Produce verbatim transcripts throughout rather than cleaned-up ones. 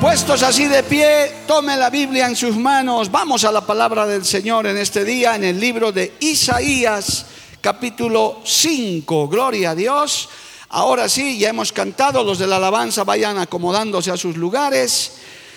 Puestos así de pie, tome la Biblia en sus manos. Vamos a la palabra del Señor en este día, en el libro de Isaías, capítulo cinco. Gloria a Dios. Ahora sí, ya hemos cantado. Los de la alabanza vayan acomodándose a sus lugares.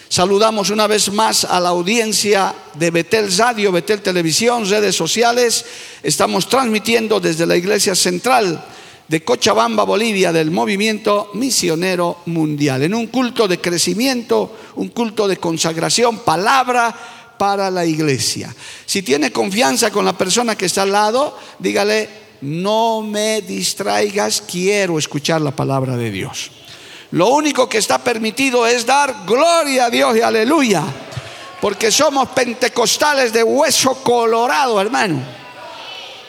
Saludamos una vez más a la audiencia de Betel Radio, Betel Televisión, redes sociales. Estamos transmitiendo desde la Iglesia Central de Cochabamba, Bolivia, del Movimiento Misionero Mundial, en un culto de crecimiento, un culto de consagración, palabra para la iglesia. Si tiene confianza con la persona que está al lado, dígale: no me distraigas, quiero escuchar la palabra de Dios. Lo único que está permitido es dar gloria a Dios y aleluya, porque somos pentecostales de hueso colorado, hermano.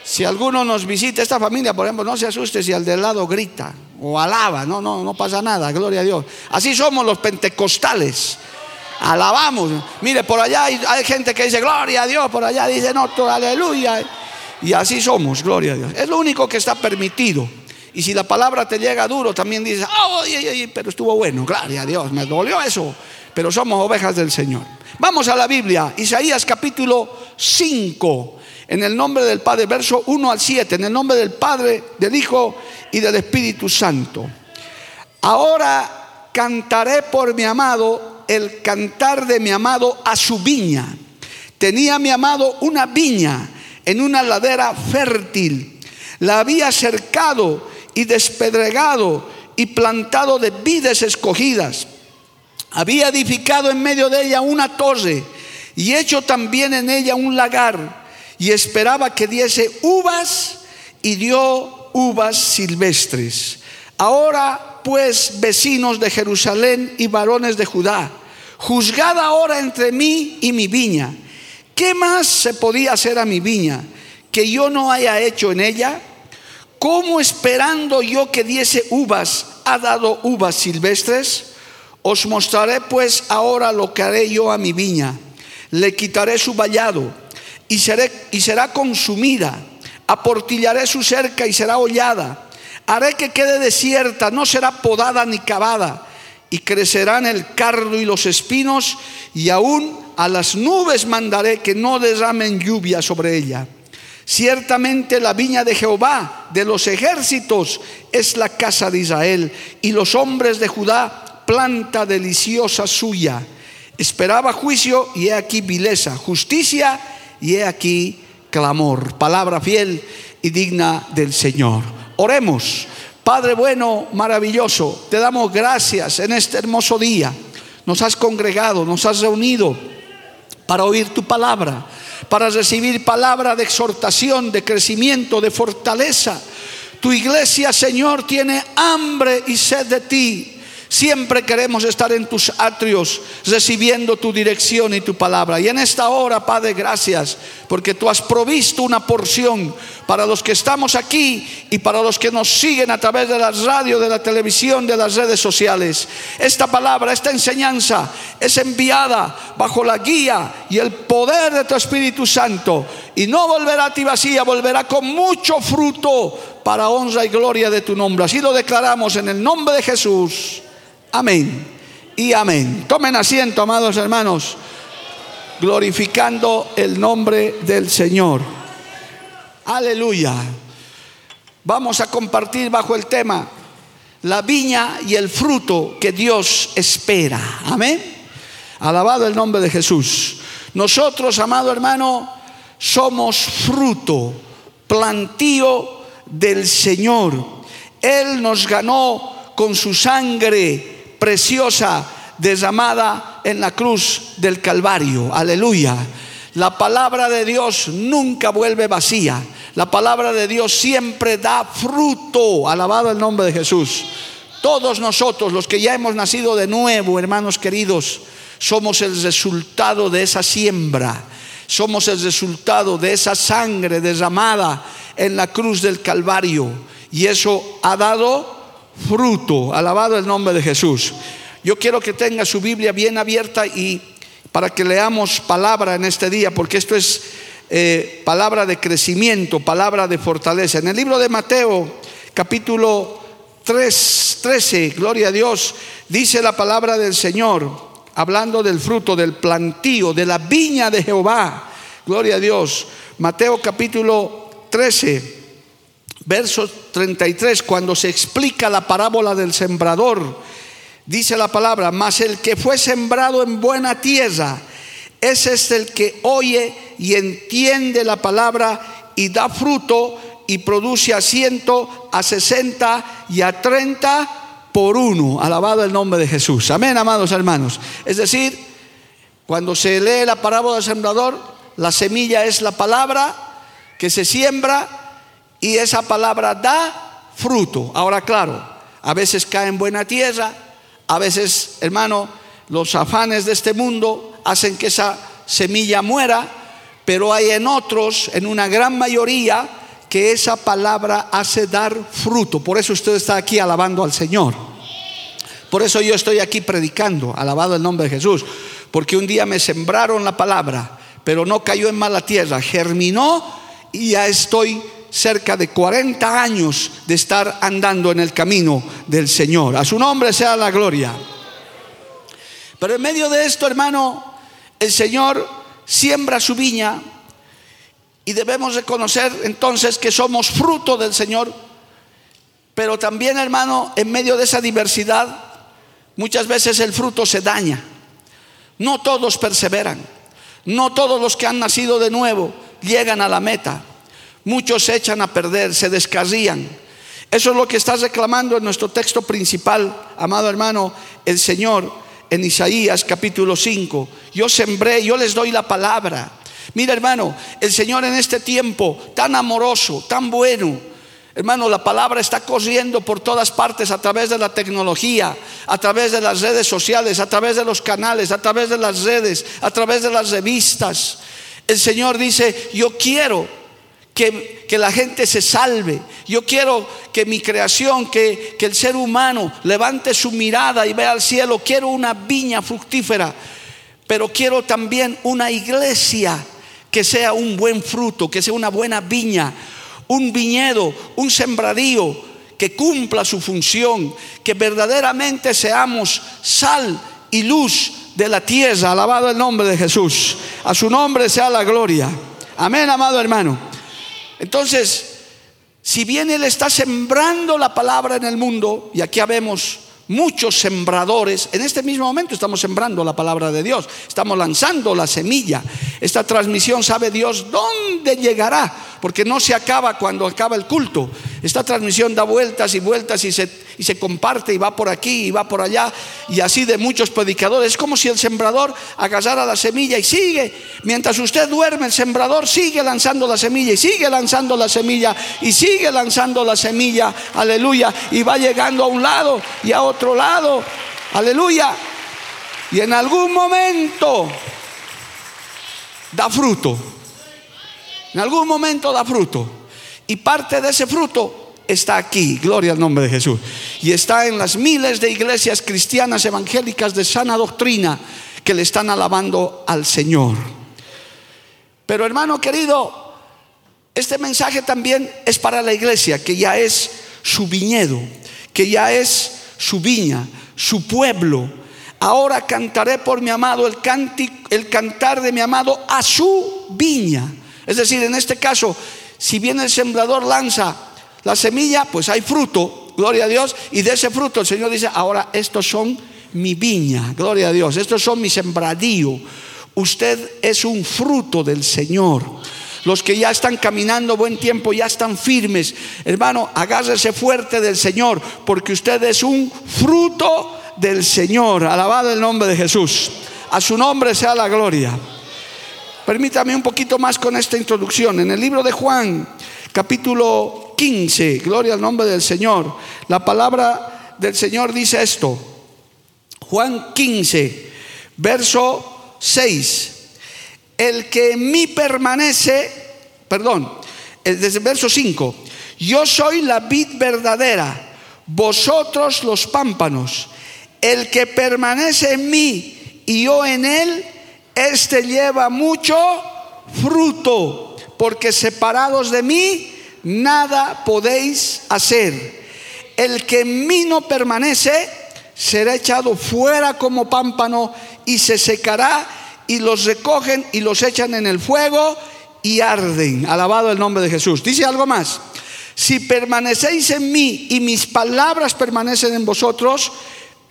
Si alguno nos visita, esta familia, por ejemplo, no se asuste si al del lado grita o alaba, no, no, no pasa nada, gloria a Dios. Así somos los pentecostales. Alabamos. Mire, por allá hay, hay gente que dice gloria a Dios, por allá dice no, todo, aleluya. Y así somos, gloria a Dios. Es lo único que está permitido. Y si la palabra te llega duro, también dices: oh, ay, ay, pero estuvo bueno, gloria a Dios, me dolió eso. Pero somos ovejas del Señor. Vamos a la Biblia, Isaías capítulo cinco, en el nombre del Padre, verso uno al siete. En el nombre del Padre, del Hijo y del Espíritu Santo. Ahora cantaré por mi amado el cantar de mi amado a su viña. Tenía mi amado una viña en una ladera fértil, la había cercado y despedregado y plantado de vides escogidas. Había edificado en medio de ella una torre y hecho también en ella un lagar, y esperaba que diese uvas, y dio uvas silvestres. Ahora pues, vecinos de Jerusalén y varones de Judá, juzgad ahora entre mí y mi viña. ¿Qué más se podía hacer a mi viña que yo no haya hecho en ella? ¿Cómo, esperando yo que diese uvas, ha dado uvas silvestres? Os mostraré pues ahora lo que haré yo a mi viña. Le quitaré su vallado y, seré, y será consumida. Aportillaré su cerca y será hollada. Haré que quede desierta, no será podada ni cavada. Y crecerán el cardo y los espinos, y aún a las nubes mandaré que no derramen lluvia sobre ella. Ciertamente la viña de Jehová de los ejércitos es la casa de Israel, y los hombres de Judá planta deliciosa suya. Esperaba juicio y he aquí vileza, justicia y he aquí clamor. Palabra fiel y digna del Señor. Oremos. Padre bueno, maravilloso, te damos gracias en este hermoso día. Nos has congregado, nos has reunido para oír tu palabra, para recibir palabra de exhortación, de crecimiento, de fortaleza. Tu iglesia, Señor, tiene hambre y sed de ti. Siempre queremos estar en tus atrios recibiendo tu dirección y tu palabra. Y en esta hora, Padre, gracias, porque tú has provisto una porción para los que estamos aquí y para los que nos siguen a través de la radio, de la televisión, de las redes sociales. Esta palabra, esta enseñanza es enviada bajo la guía y el poder de tu Espíritu Santo, y no volverá a ti vacía, volverá con mucho fruto para honra y gloria de tu nombre. Así lo declaramos en el nombre de Jesús. Amén y amén. Tomen asiento, amados hermanos, glorificando el nombre del Señor. Aleluya. Vamos a compartir bajo el tema: la viña y el fruto que Dios espera. Amén. Alabado el nombre de Jesús. Nosotros, amado hermano, somos fruto, plantío del Señor. Él nos ganó con su sangre preciosa derramada en la cruz del Calvario. Aleluya. La palabra de Dios nunca vuelve vacía. La palabra de Dios siempre da fruto. Alabado el nombre de Jesús. Todos nosotros, los que ya hemos nacido de nuevo, hermanos queridos, somos el resultado de esa siembra. Somos el resultado de esa sangre derramada en la cruz del Calvario. Y eso ha dado fruto. Alabado el nombre de Jesús. Yo quiero que tenga su Biblia bien abierta y para que leamos palabra en este día, porque esto es eh, palabra de crecimiento, palabra de fortaleza. En el libro de Mateo, capítulo tres, trece, gloria a Dios, dice la palabra del Señor, hablando del fruto, del plantío, de la viña de Jehová. Gloria a Dios. Mateo capítulo trece, verso treinta y tres, cuando se explica la parábola del sembrador. Dice la palabra: mas el que fue sembrado en buena tierra, ese es el que oye y entiende la palabra y da fruto y produce a ciento, a sesenta y a treinta por uno. Alabado el nombre de Jesús. Amén, amados hermanos. Es decir, cuando se lee la parábola del sembrador, la semilla es la palabra que se siembra y esa palabra da fruto. Ahora, claro, a veces cae en buena tierra. A veces, hermano, los afanes de este mundo hacen que esa semilla muera, pero hay en otros, en una gran mayoría, que esa palabra hace dar fruto. Por eso usted está aquí alabando al Señor. Por eso yo estoy aquí predicando, alabado el nombre de Jesús. Porque un día me sembraron la palabra, pero no cayó en mala tierra, germinó y ya estoy cerca de cuarenta años de estar andando en el camino del Señor. A su nombre sea la gloria. Pero en medio de esto, hermano, el Señor siembra su viña y debemos reconocer entonces que somos fruto del Señor. Pero también, hermano, en medio de esa diversidad, muchas veces el fruto se daña. No todos perseveran. No todos los que han nacido de nuevo llegan a la meta. Muchos se echan a perder, se descarrían. Eso es lo que está reclamando en nuestro texto principal, amado hermano, el Señor en Isaías capítulo cinco. Yo sembré, yo les doy la palabra. Mira, hermano, el Señor en este tiempo tan amoroso, tan bueno, hermano, la palabra está corriendo por todas partes, a través de la tecnología, a través de las redes sociales, a través de los canales, a través de las redes, a través de las revistas. El Señor dice: yo quiero Que, que la gente se salve. Yo quiero que mi creación, que, que el ser humano levante su mirada y vea al cielo. Quiero una viña fructífera, pero quiero también una iglesia que sea un buen fruto, que sea una buena viña, un viñedo, un sembradío que cumpla su función, que verdaderamente seamos sal y luz de la tierra. Alabado el nombre de Jesús. A su nombre sea la gloria. Amén, amado hermano. Entonces, si bien Él está sembrando la palabra en el mundo, y aquí habemos muchos sembradores, en este mismo momento estamos sembrando la palabra de Dios, estamos lanzando la semilla. Esta transmisión, sabe Dios dónde llegará, porque no se acaba cuando acaba el culto. Esta transmisión da vueltas y vueltas y se, y se comparte y va por aquí y va por allá, y así de muchos predicadores. Es como si el sembrador agarrara la semilla y sigue. Mientras usted duerme, el sembrador sigue lanzando la semilla y sigue lanzando la semilla y sigue lanzando la semilla. Aleluya. Y va llegando a un lado y a otro otro lado, aleluya, y en algún momento da fruto. En algún momento da fruto, y parte de ese fruto está aquí, gloria al nombre de Jesús, y está en las miles de iglesias cristianas evangélicas de sana doctrina que le están alabando al Señor. Pero, hermano querido, este mensaje también es para la iglesia, que ya es su viñedo, que ya es su viña, su pueblo. Ahora cantaré por mi amado el, canti, el cantar de mi amado a su viña. Es decir, en este caso, si bien el sembrador lanza la semilla, pues hay fruto, gloria a Dios, y de ese fruto el Señor dice: ahora estos son mi viña, gloria a Dios, estos son mi sembradío. Usted es un fruto del Señor. Los que ya están caminando buen tiempo, ya están firmes, hermano, agárrese fuerte del Señor, porque usted es un fruto del Señor. Alabado el nombre de Jesús. A su nombre sea la gloria. Permítame un poquito más con esta introducción. En el libro de Juan, capítulo quince, gloria al nombre del Señor, la palabra del Señor dice esto. Juan quince, verso seis. El que en mí permanece, perdón, desde el verso cinco. Yo soy la vid verdadera, vosotros los pámpanos. El que permanece en mí y yo en él, este lleva mucho fruto, porque separados de mí nada podéis hacer. El que en mí no permanece será echado fuera como pámpano y se secará, y los recogen y los echan en el fuego y arden. Alabado el nombre de Jesús. Dice algo más: si permanecéis en mí y mis palabras permanecen en vosotros,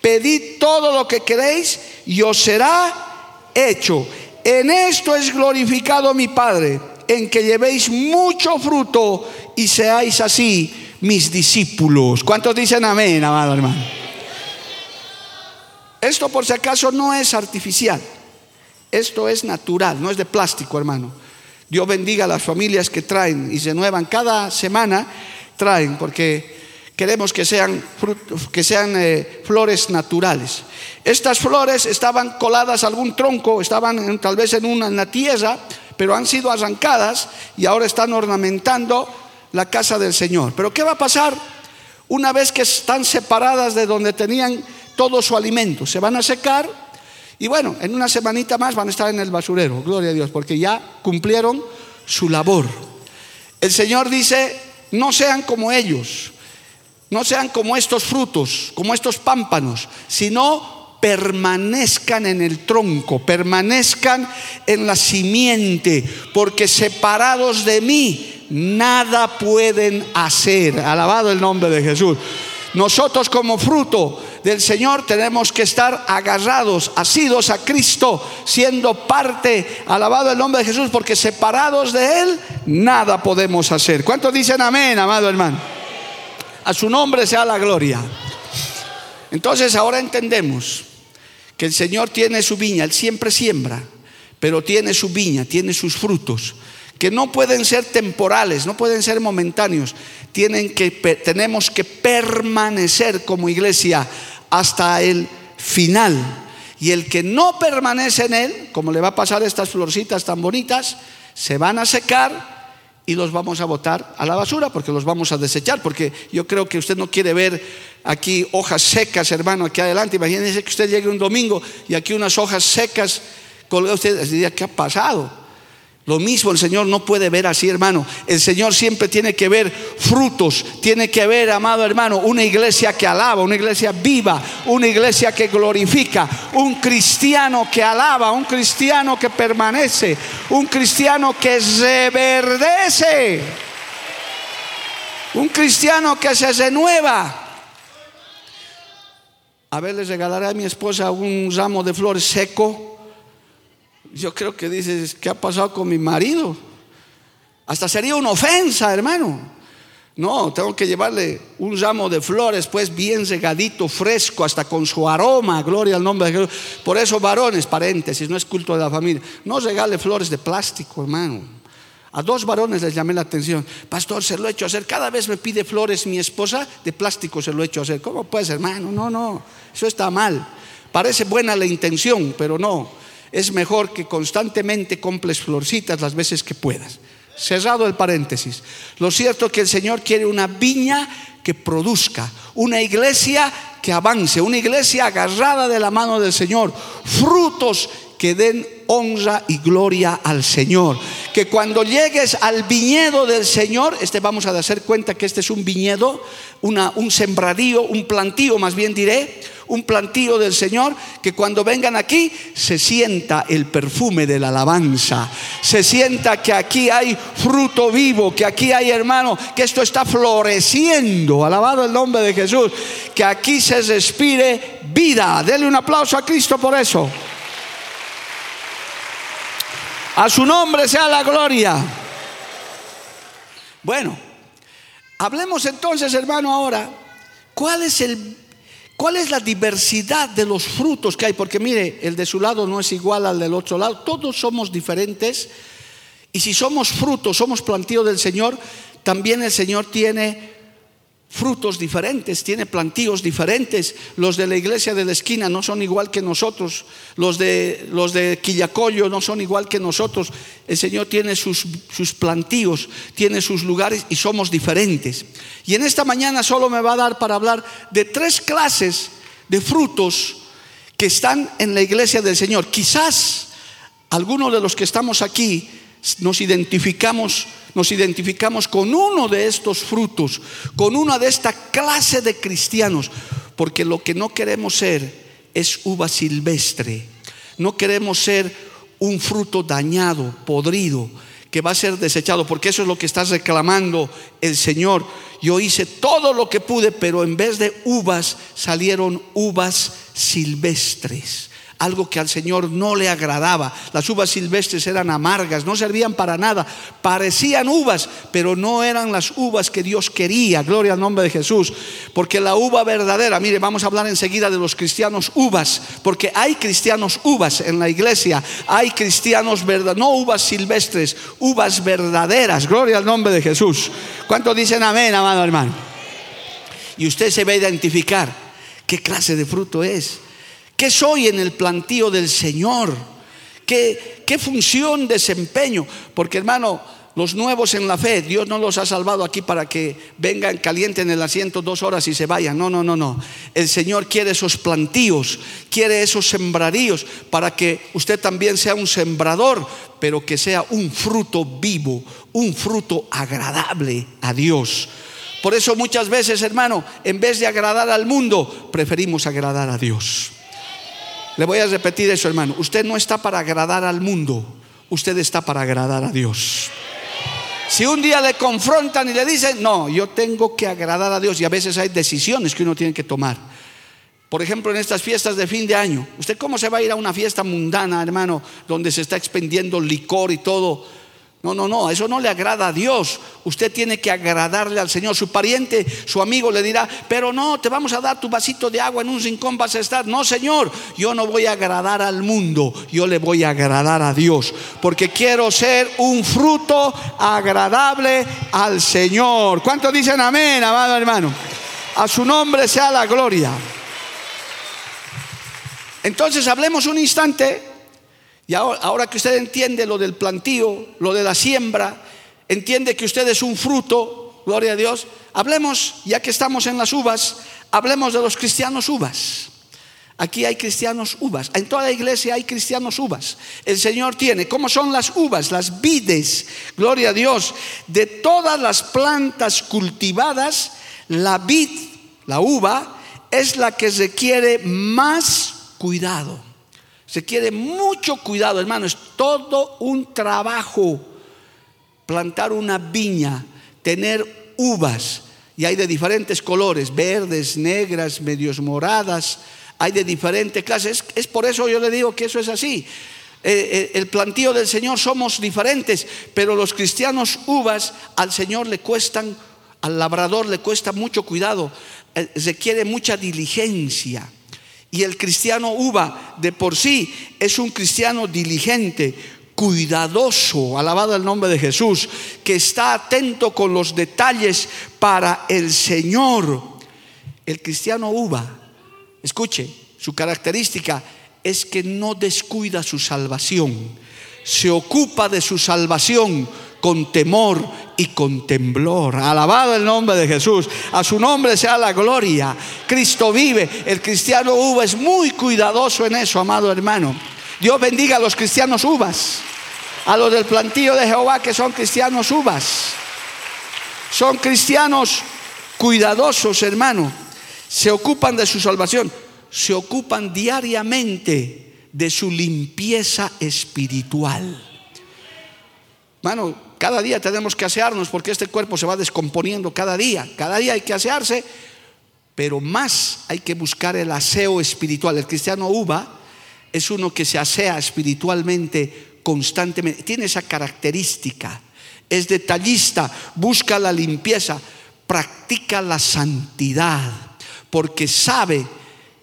pedid todo lo que queréis y os será hecho. En esto es glorificado mi Padre, en que llevéis mucho fruto y seáis así mis discípulos. ¿Cuántos dicen amén, amado hermano? Esto, por si acaso, no es artificial. Esto es natural, no es de plástico, hermano. Dios bendiga a las familias que traen y se renuevan cada semana, traen, porque queremos que sean, que sean eh, flores naturales. Estas flores estaban coladas a algún tronco, estaban en, tal vez en una, en la tierra, pero han sido arrancadas y ahora están ornamentando la casa del Señor. Pero ¿qué va a pasar una vez que están separadas de donde tenían todo su alimento? Se van a secar y bueno, en una semanita más van a estar en el basurero. Gloria a Dios, porque ya cumplieron su labor. El Señor dice: no sean como ellos, no sean como estos frutos, como estos pámpanos, sino permanezcan en el tronco, permanezcan en la simiente, porque separados de mí nada pueden hacer. Alabado el nombre de Jesús. Nosotros, como fruto del Señor, tenemos que estar agarrados, asidos a Cristo, siendo parte, alabado el nombre de Jesús, porque separados de Él nada podemos hacer. ¿Cuántos dicen amén, amado hermano? A su nombre sea la gloria. Entonces ahora entendemos que el Señor tiene su viña. Él siempre siembra, pero tiene su viña, tiene sus frutos, que no pueden ser temporales, no pueden ser momentáneos. Tienen que, tenemos que permanecer como iglesia hasta el final. Y el que no permanece en Él, como le va a pasar a estas florcitas tan bonitas, se van a secar y los vamos a botar a la basura, porque los vamos a desechar. Porque yo creo que usted no quiere ver aquí hojas secas, hermano, aquí adelante. Imagínense que usted llegue un domingo y aquí unas hojas secas colgadas. Usted diría: ¿qué ha pasado? Lo mismo el Señor no puede ver así, hermano. El Señor siempre tiene que ver frutos, tiene que ver, amado hermano, una iglesia que alaba, una iglesia viva, una iglesia que glorifica, un cristiano que alaba, un cristiano que permanece, un cristiano que reverdece, un cristiano que se renueva. A ver, les regalaré a mi esposa un ramo de flores seco. Yo creo que dices: ¿qué ha pasado con mi marido? Hasta sería una ofensa, hermano. No, tengo que llevarle un ramo de flores, pues bien regadito, fresco, hasta con su aroma. Gloria al nombre de Jesús. Por eso, varones, paréntesis, no es culto de la familia, no regale flores de plástico, hermano. A dos varones les llamé la atención: pastor, se lo he hecho hacer, cada vez me pide flores mi esposa, de plástico se lo he hecho hacer. ¿Cómo puedes, hermano? No, no, eso está mal. Parece buena la intención, pero no. Es mejor que constantemente compres florcitas las veces que puedas. Cerrado el paréntesis. Lo cierto es que el Señor quiere una viña que produzca, una iglesia que avance, una iglesia agarrada de la mano del Señor, frutos que den honra y gloria al Señor. Que cuando llegues al viñedo del Señor, este vamos a hacer cuenta que este es un viñedo, una, un sembradío, un plantío, más bien diré, un plantío del Señor, que cuando vengan aquí se sienta el perfume de la alabanza, se sienta que aquí hay fruto vivo, que aquí hay, hermano, que esto está floreciendo. Alabado el nombre de Jesús. Que aquí se respire vida. Denle un aplauso a Cristo por eso. A su nombre sea la gloria. Bueno, hablemos entonces, hermano, ahora, ¿cuál es el ¿Cuál es la diversidad de los frutos que hay? Porque mire, el de su lado no es igual al del otro lado. Todos somos diferentes. Y si somos frutos, somos plantío del Señor, también el Señor tiene frutos diferentes, tiene plantíos diferentes. Los de la iglesia de la esquina no son igual que nosotros. Los de, los de Quillacollo no son igual que nosotros. El Señor tiene sus, sus plantíos, tiene sus lugares y somos diferentes. Y en esta mañana solo me va a dar para hablar de tres clases de frutos que están en la iglesia del Señor. Quizás algunos de los que estamos aquí nos identificamos Nos identificamos con uno de estos frutos, con una de esta clase de cristianos, porque lo que no queremos ser es uva silvestre. No queremos ser un fruto dañado, podrido, que va a ser desechado, porque eso es lo que está reclamando el Señor. Yo hice todo lo que pude, pero en vez de uvas salieron uvas silvestres. Algo que al Señor no le agradaba. Las uvas silvestres eran amargas, no servían para nada. Parecían uvas, pero no eran las uvas que Dios quería. Gloria al nombre de Jesús. Porque la uva verdadera, mire, vamos a hablar enseguida de los cristianos uvas, porque hay cristianos uvas en la iglesia. Hay cristianos verdaderos, no uvas silvestres, uvas verdaderas. Gloria al nombre de Jesús. ¿Cuántos dicen amén, amado hermano? Y usted se va a identificar qué clase de fruto es. ¿Qué soy en el plantío del Señor? ¿Qué, qué función desempeño? Porque, hermano, los nuevos en la fe, Dios no los ha salvado aquí para que vengan, calienten el asiento dos horas y se vayan. No, no, no, no. El Señor quiere esos plantíos, quiere esos sembradíos para que usted también sea un sembrador, pero que sea un fruto vivo, un fruto agradable a Dios. Por eso muchas veces, hermano, en vez de agradar al mundo, preferimos agradar a Dios. Le voy a repetir eso, hermano. Usted no está para agradar al mundo. Usted está para agradar a Dios. Si un día le confrontan y le dicen: no, yo tengo que agradar a Dios. Y a veces hay decisiones que uno tiene que tomar. Por ejemplo, en estas fiestas de fin de año, ¿usted cómo se va a ir a una fiesta mundana, hermano, donde se está expendiendo licor y todo? No, no, no, eso no le agrada a Dios. Usted tiene que agradarle al Señor. Su pariente, su amigo le dirá: pero no, te vamos a dar tu vasito de agua, en un rincón vas a estar. No, Señor, yo no voy a agradar al mundo, yo le voy a agradar a Dios, porque quiero ser un fruto agradable al Señor. ¿Cuántos dicen amén, amado hermano? A su nombre sea la gloria. Entonces hablemos un instante. Y ahora, ahora que usted entiende lo del plantío, lo de la siembra, entiende que usted es un fruto, gloria a Dios. Hablemos, ya que estamos en las uvas, hablemos de los cristianos uvas. Aquí hay cristianos uvas, en toda la iglesia hay cristianos uvas. El Señor tiene, ¿cómo son las uvas? Las vides, gloria a Dios. De todas las plantas cultivadas, la vid, la uva, es la que requiere más cuidado. Se quiere mucho cuidado, hermano. Es todo un trabajo plantar una viña, tener uvas. Y hay de diferentes colores: verdes, negras, medios moradas. Hay de diferentes clases. Es, es por eso yo le digo que eso es así. Eh, eh, el plantío del Señor somos diferentes. Pero los cristianos uvas al Señor le cuestan, al labrador le cuesta mucho cuidado. Eh, se quiere mucha diligencia. Y el cristiano uva de por sí es un cristiano diligente, cuidadoso, alabado el nombre de Jesús, que está atento con los detalles para el Señor. El cristiano uva, escuche, su característica es que no descuida su salvación, se ocupa de su salvación con temor y con temblor. Alabado el nombre de Jesús. A su nombre sea la gloria. Cristo vive. El cristiano uva es muy cuidadoso en eso, amado hermano. Dios bendiga a los cristianos uvas, a los del plantío de Jehová, que son cristianos uvas. Son cristianos cuidadosos, hermano. Se ocupan de su salvación. Se ocupan diariamente de su limpieza espiritual. Hermano, cada día tenemos que asearnos, porque este cuerpo se va descomponiendo cada día. Cada día hay que asearse, pero más hay que buscar el aseo espiritual. El cristiano uva es uno que se asea espiritualmente constantemente. Tiene esa característica. Es detallista, busca la limpieza, practica la santidad, porque sabe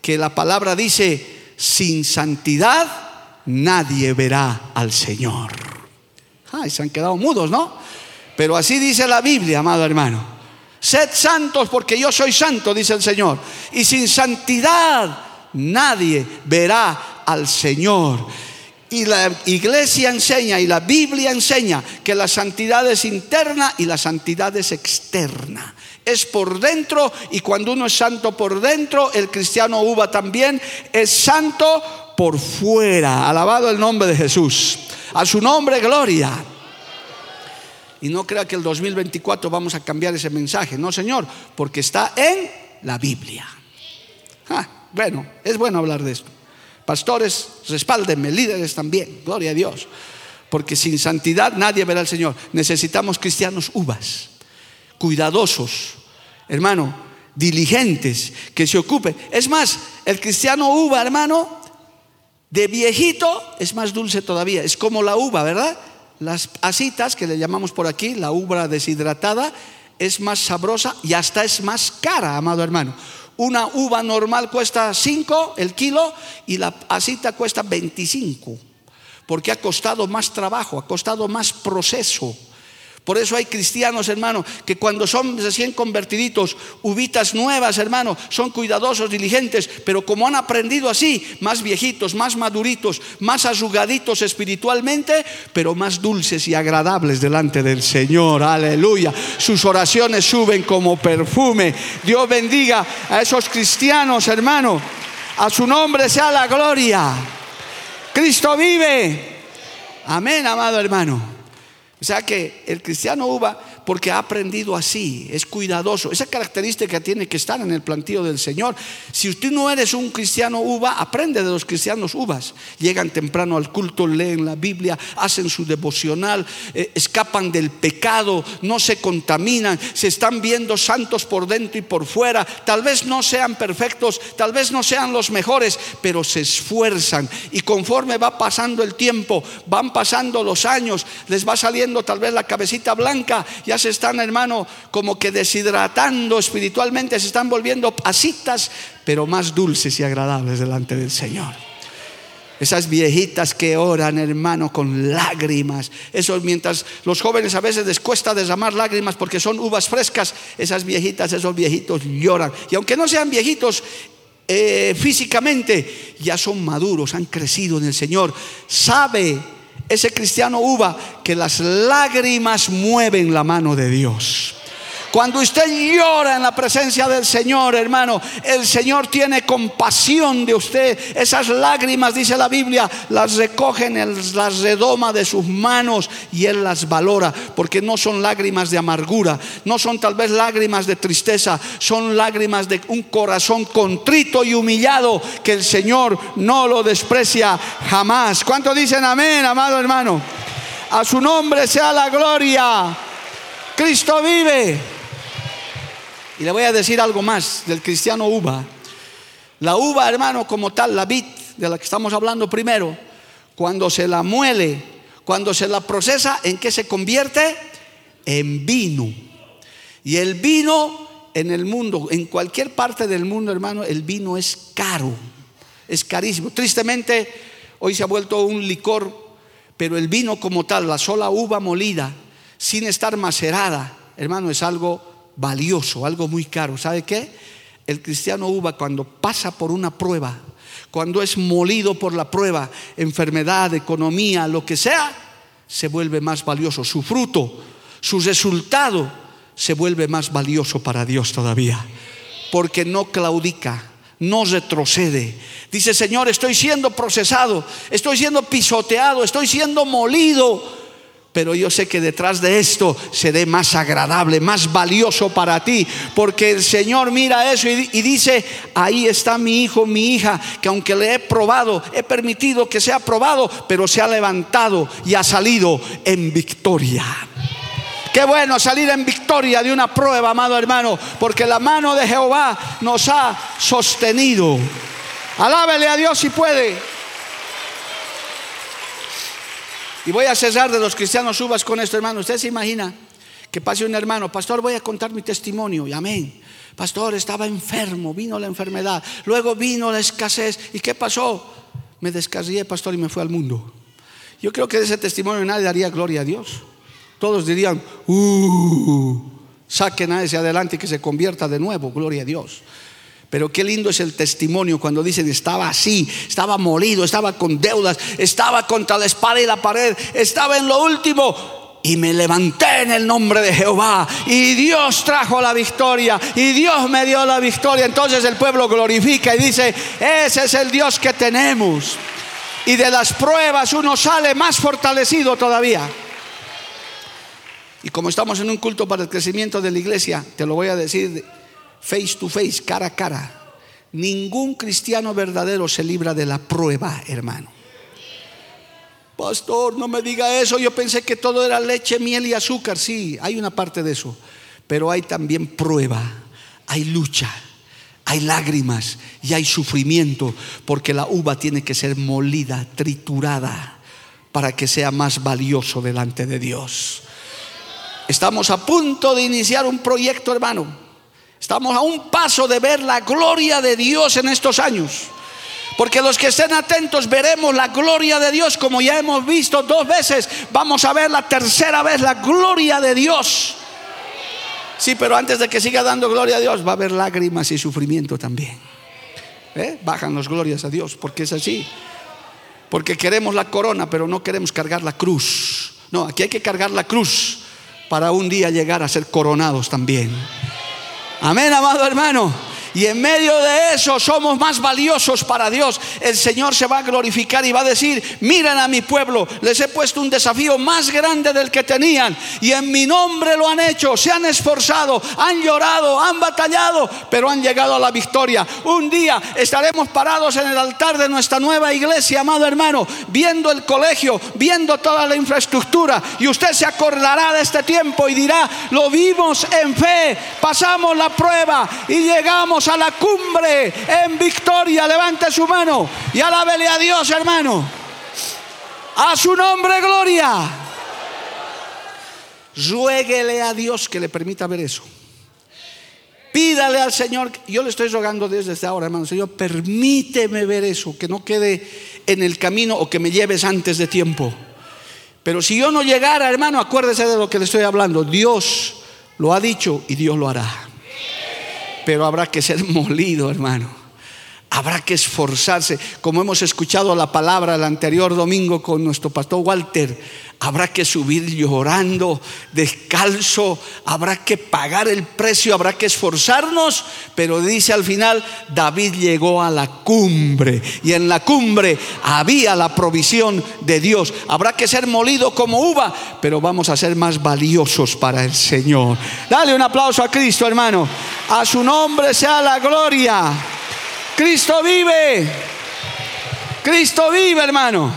que la palabra dice: sin santidad nadie verá al Señor. Ay, se han quedado mudos, ¿no? Pero así dice la Biblia, amado hermano. Sed santos porque yo soy santo, dice el Señor. Y sin santidad nadie verá al Señor. Y la iglesia enseña y la Biblia enseña que la santidad es interna y la santidad es externa. Es por dentro, y cuando uno es santo por dentro, el cristiano uva también es santo por fuera. Alabado el nombre de Jesús. A su nombre, gloria. Y no crea que el dos mil veinticuatro vamos a cambiar ese mensaje. No, señor, porque está en la Biblia. Ah, bueno, es bueno hablar de esto. Pastores, respáldenme, líderes también, gloria a Dios. Porque sin santidad nadie verá al Señor. Necesitamos cristianos uvas, cuidadosos, hermano, diligentes, que se ocupen. Es más, el cristiano uva, hermano, de viejito es más dulce todavía. Es como la uva, ¿verdad? Las pasitas que le llamamos por aquí, la uva deshidratada, es más sabrosa y hasta es más cara, amado hermano. Una uva normal cuesta cinco el kilo y la pasita cuesta veinticinco, porque ha costado más trabajo, ha costado más proceso. Por eso hay cristianos, hermano, que cuando son recién convertiditos, uvitas nuevas, hermano, son cuidadosos, diligentes, pero como han aprendido así, más viejitos, más maduritos, más arrugaditos espiritualmente, pero más dulces y agradables delante del Señor. Aleluya. Sus oraciones suben como perfume. Dios bendiga a esos cristianos, hermano. A su nombre sea la gloria. Cristo vive. Amén, amado hermano. O sea que el cristiano uva, porque ha aprendido así, es cuidadoso. Esa característica tiene que estar en el plantío del Señor. Si usted no eres un cristiano uva, aprende de los cristianos uvas. Llegan temprano al culto, leen la Biblia, hacen su devocional, eh, escapan del pecado, no se contaminan, se están viendo santos por dentro y por fuera. Tal vez no sean perfectos, tal vez no sean los mejores, pero se esfuerzan. Y conforme va pasando el tiempo, van pasando los años, les va saliendo tal vez la cabecita blanca. Ya se están, hermano, como que deshidratando espiritualmente, se están volviendo pasitas, pero más dulces y agradables delante del Señor. Esas viejitas que oran, hermano, con lágrimas. Eso, mientras los jóvenes a veces les cuesta derramar lágrimas porque son uvas frescas, esas viejitas, esos viejitos lloran. Y aunque no sean viejitos eh, físicamente, ya son maduros, han crecido en el Señor. Sabe ese cristiano uva que las lágrimas mueven la mano de Dios. Cuando usted llora en la presencia del Señor, hermano, el Señor tiene compasión de usted. Esas lágrimas, dice la Biblia, las recoge en la redoma de sus manos y Él las valora, porque no son lágrimas de amargura, no son tal vez lágrimas de tristeza, son lágrimas de un corazón contrito y humillado, que el Señor no lo desprecia jamás. ¿Cuántos dicen amén, amado hermano? A su nombre sea la gloria. Cristo vive. Y le voy a decir algo más del cristiano uva. La uva, hermano, como tal, la vid de la que estamos hablando primero, cuando se la muele, cuando se la procesa, ¿en qué se convierte? En vino. Y el vino en el mundo, en cualquier parte del mundo, hermano, el vino es caro, es carísimo. Tristemente, hoy se ha vuelto un licor, pero el vino como tal, la sola uva molida, sin estar macerada, hermano, es algo valioso, algo muy caro. ¿Sabe qué? El cristiano uva, cuando pasa por una prueba, cuando es molido por la prueba, enfermedad, economía, lo que sea, se vuelve más valioso. Su fruto, su resultado se vuelve más valioso para Dios todavía, porque no claudica, no retrocede. Dice: Señor, estoy siendo procesado, estoy siendo pisoteado, estoy siendo molido, pero yo sé que detrás de esto seré más agradable, más valioso para ti, porque el Señor mira eso y, y dice: ahí está mi hijo, mi hija, que aunque le he probado, he permitido que sea probado, pero se ha levantado y ha salido en victoria. Qué bueno salir en victoria de una prueba, amado hermano, porque la mano de Jehová nos ha sostenido. Alábele a Dios si puede. Y voy a cesar de los cristianos uvas con esto, hermano. Usted se imagina que pase un hermano: pastor, voy a contar mi testimonio. Y amén. Pastor, estaba enfermo, vino la enfermedad, luego vino la escasez. ¿Y qué pasó? Me descarrié, pastor, y me fui al mundo. Yo creo que de ese testimonio nadie daría gloria a Dios. Todos dirían, uh, saquen a ese adelante y que se convierta de nuevo, gloria a Dios. Pero qué lindo es el testimonio cuando dicen estaba así, estaba molido, estaba con deudas, estaba contra la espada y la pared, estaba en lo último, y me levanté en el nombre de Jehová, y Dios trajo la victoria, y Dios me dio la victoria. Entonces el pueblo glorifica y dice, ese es el Dios que tenemos. Y de las pruebas uno sale más fortalecido todavía. Y como estamos en un culto para el crecimiento de la iglesia, te lo voy a decir face to face, cara a cara. Ningún cristiano verdadero se libra de la prueba, hermano. Pastor, no me diga eso. Yo pensé que todo era leche, miel y azúcar. Sí, hay una parte de eso, pero hay también prueba, hay lucha, hay lágrimas y hay sufrimiento, porque la uva tiene que ser molida, triturada, para que sea más valioso delante de Dios. Estamos a punto de iniciar un proyecto, hermano. Estamos a un paso de ver la gloria de Dios en estos años. Porque los que estén atentos veremos la gloria de Dios, como ya hemos visto dos veces. Vamos a ver la tercera vez la gloria de Dios. Sí, pero antes de que siga dando gloria a Dios, va a haber lágrimas y sufrimiento también. ¿Eh? Bajan las glorias a Dios, porque es así. Porque queremos la corona, pero no queremos cargar la cruz. No, aquí hay que cargar la cruz para un día llegar a ser coronados también. Amén, amado hermano. Y en medio de eso somos más valiosos para Dios. El Señor se va a glorificar y va a decir, miren a mi pueblo, les he puesto un desafío más grande del que tenían, y en mi nombre lo han hecho, se han esforzado, han llorado, han batallado, pero han llegado a la victoria. Un día estaremos parados en el altar de nuestra nueva iglesia, amado hermano, viendo el colegio, viendo toda la infraestructura, y usted se acordará de este tiempo y dirá, lo vimos en fe, pasamos la prueba y llegamos a la cumbre en victoria. Levante su mano y alábele a Dios, hermano. A su nombre, gloria. Ruéguele a Dios que le permita ver eso. Pídale al Señor. Yo le estoy rogando desde ahora, hermano. Señor, permíteme ver eso, que no quede en el camino o que me lleves antes de tiempo. Pero si yo no llegara, hermano, acuérdese de lo que le estoy hablando. Dios lo ha dicho y Dios lo hará. Pero habrá que ser molido, hermano. Habrá que esforzarse. Como hemos escuchado la palabra el anterior domingo con nuestro pastor Walter, habrá que subir llorando, descalzo, habrá que pagar el precio, habrá que esforzarnos. Pero dice al final, David llegó a la cumbre, y en la cumbre había la provisión de Dios. Habrá que ser molido como uva, pero vamos a ser más valiosos para el Señor. Dale un aplauso a Cristo, hermano. A su nombre sea la gloria. Cristo vive. Cristo vive, hermano.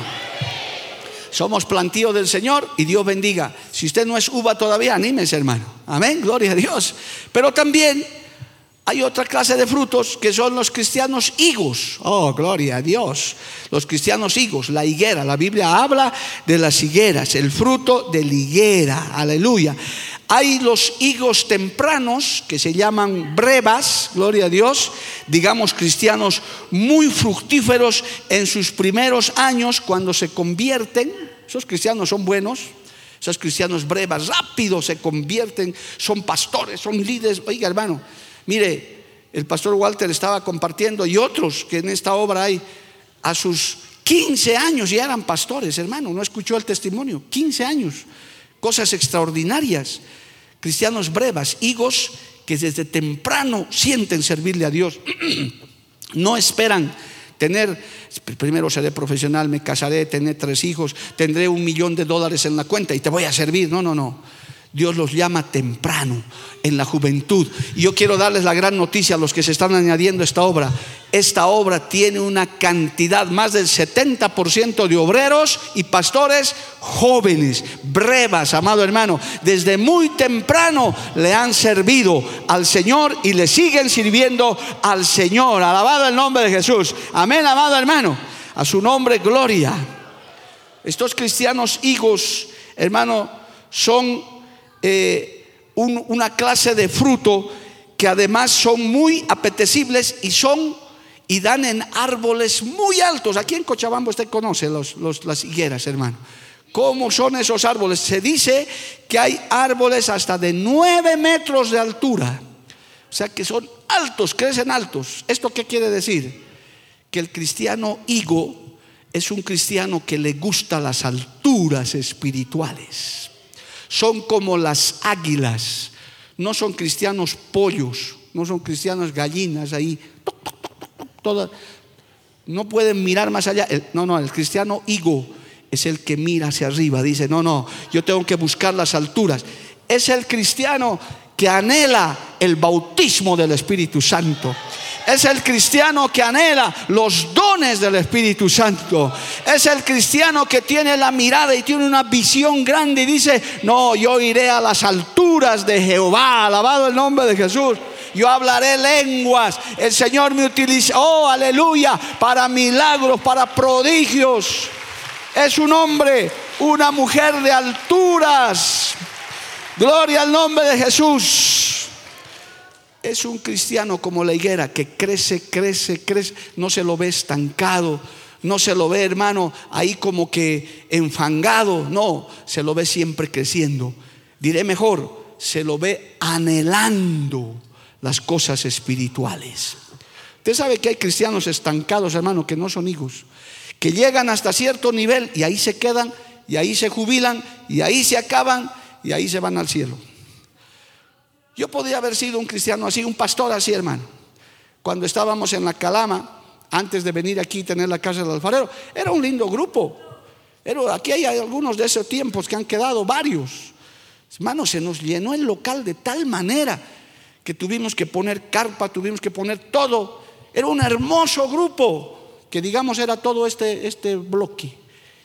Somos plantío del Señor y Dios bendiga. Si usted no es uva todavía, anímese, hermano. Amén, gloria a Dios. Pero también hay otra clase de frutos que son los cristianos higos. Oh, gloria a Dios. Los cristianos higos, la higuera. La Biblia habla de las higueras, el fruto de la higuera. Aleluya. Hay los higos tempranos que se llaman brevas, gloria a Dios, digamos cristianos muy fructíferos en sus primeros años cuando se convierten. Esos cristianos son buenos, esos cristianos brevas, rápido se convierten, son pastores, son líderes. Oiga, hermano, mire, el pastor Walter estaba compartiendo, y otros que en esta obra hay, a sus quince años ya eran pastores, hermano. No escuchó el testimonio, quince años. Cosas extraordinarias. Cristianos brevas, higos que desde temprano sienten servirle a Dios. No esperan tener, primero seré profesional, me casaré, tener tres hijos, tendré un millón de dólares en la cuenta y te voy a servir. No, no, no. Dios los llama temprano, en la juventud. Y yo quiero darles la gran noticia a los que se están añadiendo a esta obra. Esta obra tiene una cantidad, más del setenta por ciento de obreros y pastores jóvenes, brevas, amado hermano. Desde muy temprano le han servido al Señor y le siguen sirviendo al Señor. Alabado el nombre de Jesús. Amén, amado hermano. A su nombre, gloria. Estos cristianos higos, hermano, son... Eh, un, una clase de fruto que además son muy apetecibles y son y dan en árboles muy altos. Aquí en Cochabamba usted conoce los, los, las higueras, hermano. ¿Cómo son esos árboles? Se dice que hay árboles hasta de nueve metros de altura. O sea que son altos, crecen altos. ¿Esto qué quiere decir? Que el cristiano higo es un cristiano que le gusta las alturas espirituales. Son como las águilas. No son cristianos pollos, no son cristianos gallinas ahí. Toc, toc, toc, toc, todas. No pueden mirar más allá. El, no, no, el cristiano higo es el que mira hacia arriba. Dice, no, no, yo tengo que buscar las alturas. Es el cristiano que anhela el bautismo del Espíritu Santo. Es el cristiano que anhela los dones del Espíritu Santo. Es el cristiano que tiene la mirada y tiene una visión grande y dice, no, yo iré a las alturas de Jehová, alabado el nombre de Jesús. Yo hablaré lenguas, el Señor me utiliza, oh, aleluya, para milagros, para prodigios. Es un hombre, una mujer de alturas. Gloria al nombre de Jesús. Es un cristiano como la higuera que crece, crece, crece. No se lo ve estancado, no se lo ve, hermano, ahí como que enfangado. No, se lo ve siempre creciendo. Diré mejor, se lo ve anhelando las cosas espirituales. Usted sabe que hay cristianos estancados, hermano, que no son higos, que llegan hasta cierto nivel y ahí se quedan, y ahí se jubilan, y ahí se acaban, y ahí se van al cielo. Yo podía haber sido un cristiano así, un pastor así, hermano. Cuando estábamos en la Calama, antes de venir aquí y tener la casa del alfarero, era un lindo grupo. Pero aquí hay algunos de esos tiempos que han quedado varios. Hermano, se nos llenó el local de tal manera que tuvimos que poner carpa, tuvimos que poner todo. Era un hermoso grupo que, digamos, era todo este, este bloque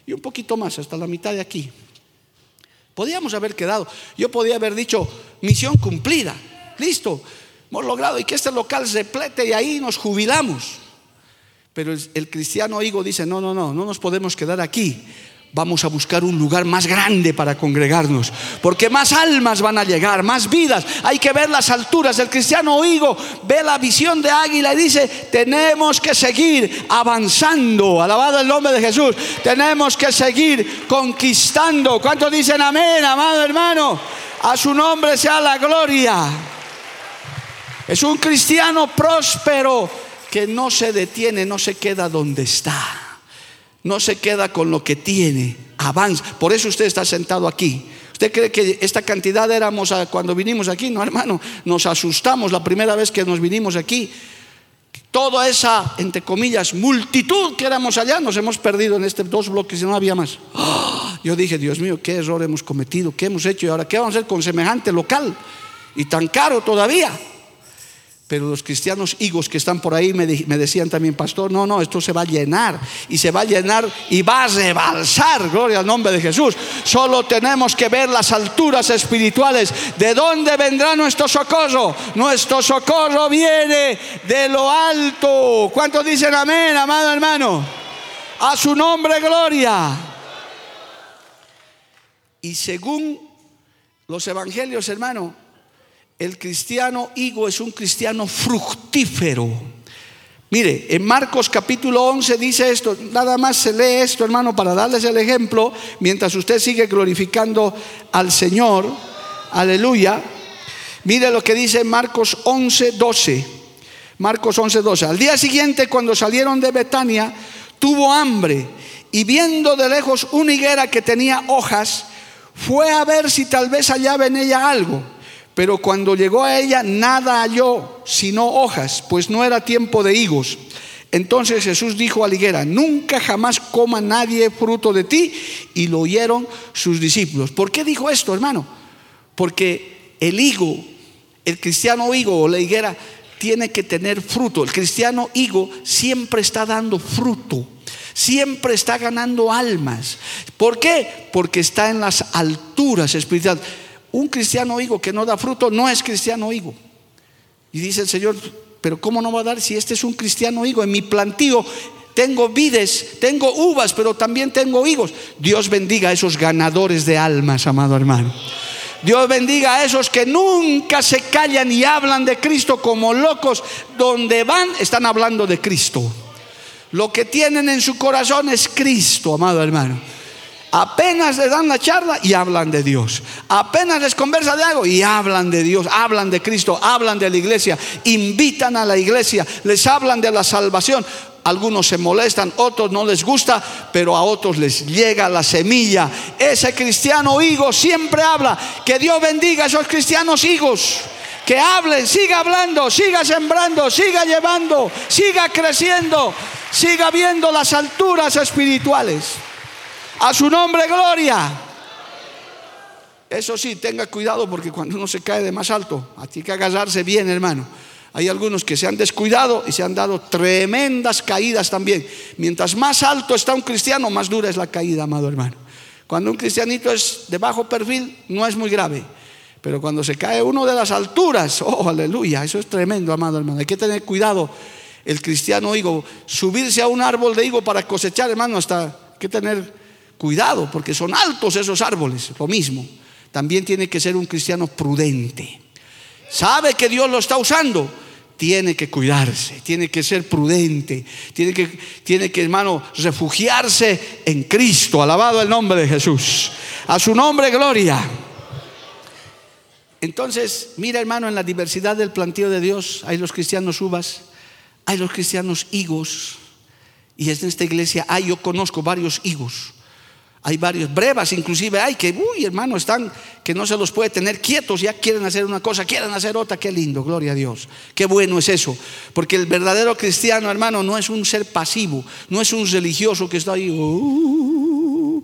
y un poquito más, hasta la mitad de aquí. Podíamos haber quedado. Yo podía haber dicho, misión cumplida, listo, hemos logrado, y que este local se plete y ahí nos jubilamos. Pero el, el cristiano higo dice, no, no, no, no nos podemos quedar aquí. Vamos a buscar un lugar más grande para congregarnos, porque más almas van a llegar, más vidas. Hay que ver las alturas. El cristiano higo ve la visión de águila y dice, tenemos que seguir avanzando. Alabado el nombre de Jesús. Tenemos que seguir conquistando. ¿Cuántos dicen amén, amado hermano? A su nombre sea la gloria. Es un cristiano próspero que no se detiene, no se queda donde está, no se queda con lo que tiene, avanza. Por eso usted está sentado aquí. ¿Usted cree que esta cantidad éramos cuando vinimos aquí? No, hermano, nos asustamos la primera vez que nos vinimos aquí. Toda esa, entre comillas, multitud que éramos allá, nos hemos perdido en estos dos bloques y no había más. ¡Oh! Yo dije, Dios mío, qué error hemos cometido, qué hemos hecho, y ahora qué vamos a hacer con semejante local y tan caro todavía. Pero los cristianos higos que están por ahí me, de, me decían también, pastor, no, no, esto se va a llenar, y se va a llenar y va a rebalsar, gloria al nombre de Jesús. Solo tenemos que ver las alturas espirituales. ¿De dónde vendrá nuestro socorro? Nuestro socorro viene de lo alto. ¿Cuántos dicen amén, amado hermano? A su nombre, gloria. Y según los evangelios, hermano, el cristiano higo es un cristiano fructífero. Mire, en Marcos capítulo once dice esto. Nada más se lee esto, hermano, para darles el ejemplo, mientras usted sigue glorificando al Señor. Aleluya. Mire lo que dice Marcos once doce. Marcos once doce. Al día siguiente, cuando salieron de Betania, tuvo hambre, y viendo de lejos una higuera que tenía hojas, fue a ver si tal vez hallaba en ella algo. Pero cuando llegó a ella, nada halló sino hojas, pues no era tiempo de higos. Entonces Jesús dijo a la higuera, nunca jamás coma nadie fruto de ti. Y lo oyeron sus discípulos. ¿Por qué dijo esto, hermano? Porque el higo, el cristiano higo o la higuera, tiene que tener fruto. El cristiano higo siempre está dando fruto, siempre está ganando almas. ¿Por qué? Porque está en las alturas espirituales. Un cristiano higo que no da fruto no es cristiano higo. Y dice el Señor, pero ¿cómo no va a dar si este es un cristiano higo? En mi plantío tengo vides, tengo uvas, pero también tengo higos. Dios bendiga a esos ganadores de almas, amado hermano. Dios bendiga a esos que nunca se callan y hablan de Cristo como locos. Donde van, están hablando de Cristo. Lo que tienen en su corazón es Cristo, amado hermano. Apenas les dan la charla y hablan de Dios. Apenas les conversa de algo y hablan de Dios, hablan de Cristo, hablan de la iglesia, invitan a la iglesia, les hablan de la salvación. Algunos se molestan, otros no les gusta, pero a otros les llega la semilla. Ese cristiano higo siempre habla. Que Dios bendiga a esos cristianos higos, que hablen, siga hablando, siga sembrando, siga llevando, siga creciendo, siga viendo las alturas espirituales. A su nombre, gloria. Eso sí, tenga cuidado, porque cuando uno se cae de más alto, hay que agarrarse bien, hermano. Hay algunos que se han descuidado y se han dado tremendas caídas también. Mientras más alto está un cristiano, más dura es la caída, amado hermano. Cuando un cristianito es de bajo perfil, no es muy grave. Pero cuando se cae uno de las alturas, oh, aleluya, eso es tremendo, amado hermano. Hay que tener cuidado. El cristiano higo, subirse a un árbol de higo para cosechar, hermano, hasta hay que tener cuidado, porque son altos esos árboles. Lo mismo, también tiene que ser un cristiano prudente. Sabe que Dios lo está usando, tiene que cuidarse, tiene que ser prudente, tiene que, tiene que hermano, refugiarse en Cristo. Alabado el nombre de Jesús. A su nombre, gloria. Entonces, mira, hermano, en la diversidad del plantío de Dios hay los cristianos uvas, hay los cristianos higos. Y en esta iglesia hay, yo conozco varios higos. Hay varios, brevas inclusive hay que, uy, hermano, están que no se los puede tener quietos. Ya quieren hacer una cosa, quieren hacer otra. Qué lindo, gloria a Dios. Qué bueno es eso. Porque el verdadero cristiano, hermano, no es un ser pasivo, no es un religioso que está ahí uh,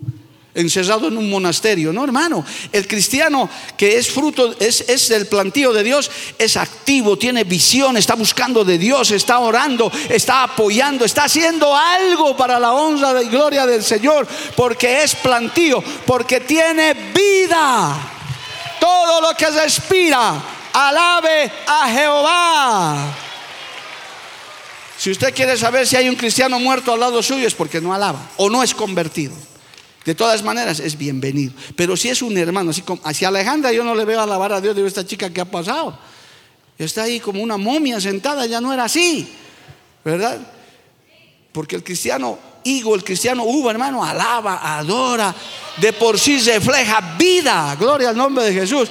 encerrado en un monasterio. No, hermano, el cristiano que es fruto, es, es el plantío de Dios, es activo, tiene visión, está buscando de Dios, está orando, está apoyando, está haciendo algo para la honra y gloria del Señor, porque es plantío, porque tiene vida. Todo lo que respira, alabe a Jehová. Si usted quiere saber si hay un cristiano muerto al lado suyo, es porque no alaba o no es convertido. De todas maneras, es bienvenido. Pero si es un hermano, así como hacia Alejandra, yo no le veo alabar a Dios. Digo, esta chica, ¿qué ha pasado? Está ahí como una momia sentada, ya no era así, ¿verdad? Porque el cristiano higo, el cristiano uva, hermano, alaba, adora, de por sí refleja vida. Gloria al nombre de Jesús.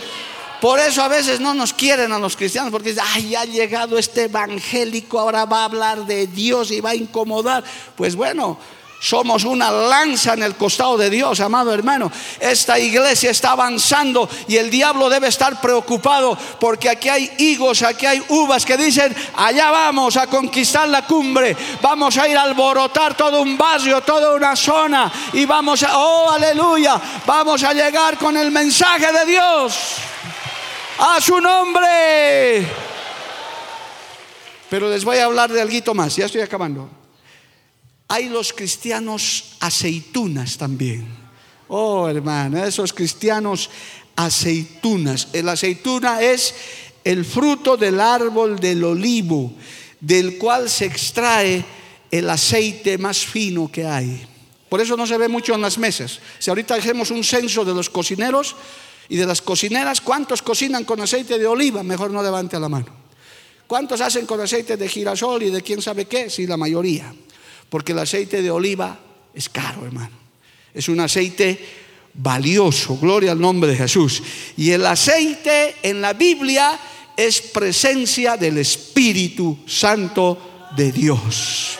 Por eso a veces no nos quieren a los cristianos, porque dicen, ay, ha llegado este evangélico, ahora va a hablar de Dios y va a incomodar. Pues bueno, somos una lanza en el costado de Dios, amado hermano. Esta iglesia está avanzando y el diablo debe estar preocupado, porque aquí hay higos, aquí hay uvas que dicen, allá vamos a conquistar la cumbre, vamos a ir a alborotar todo un barrio, toda una zona, y vamos a, oh, aleluya, vamos a llegar con el mensaje de Dios. A su nombre. Pero les voy a hablar de alguito más, ya estoy acabando. Hay los cristianos aceitunas también. Oh, hermano, esos cristianos aceitunas. La aceituna es el fruto del árbol del olivo, del cual se extrae el aceite más fino que hay. Por eso no se ve mucho en las mesas. Si ahorita hacemos un censo de los cocineros y de las cocineras, ¿cuántos cocinan con aceite de oliva? Mejor no levante la mano. ¿Cuántos hacen con aceite de girasol y de quién sabe qué? Sí, la mayoría. Porque el aceite de oliva es caro, hermano. Es un aceite valioso, gloria al nombre de Jesús. Y el aceite en la Biblia es presencia del Espíritu Santo de Dios.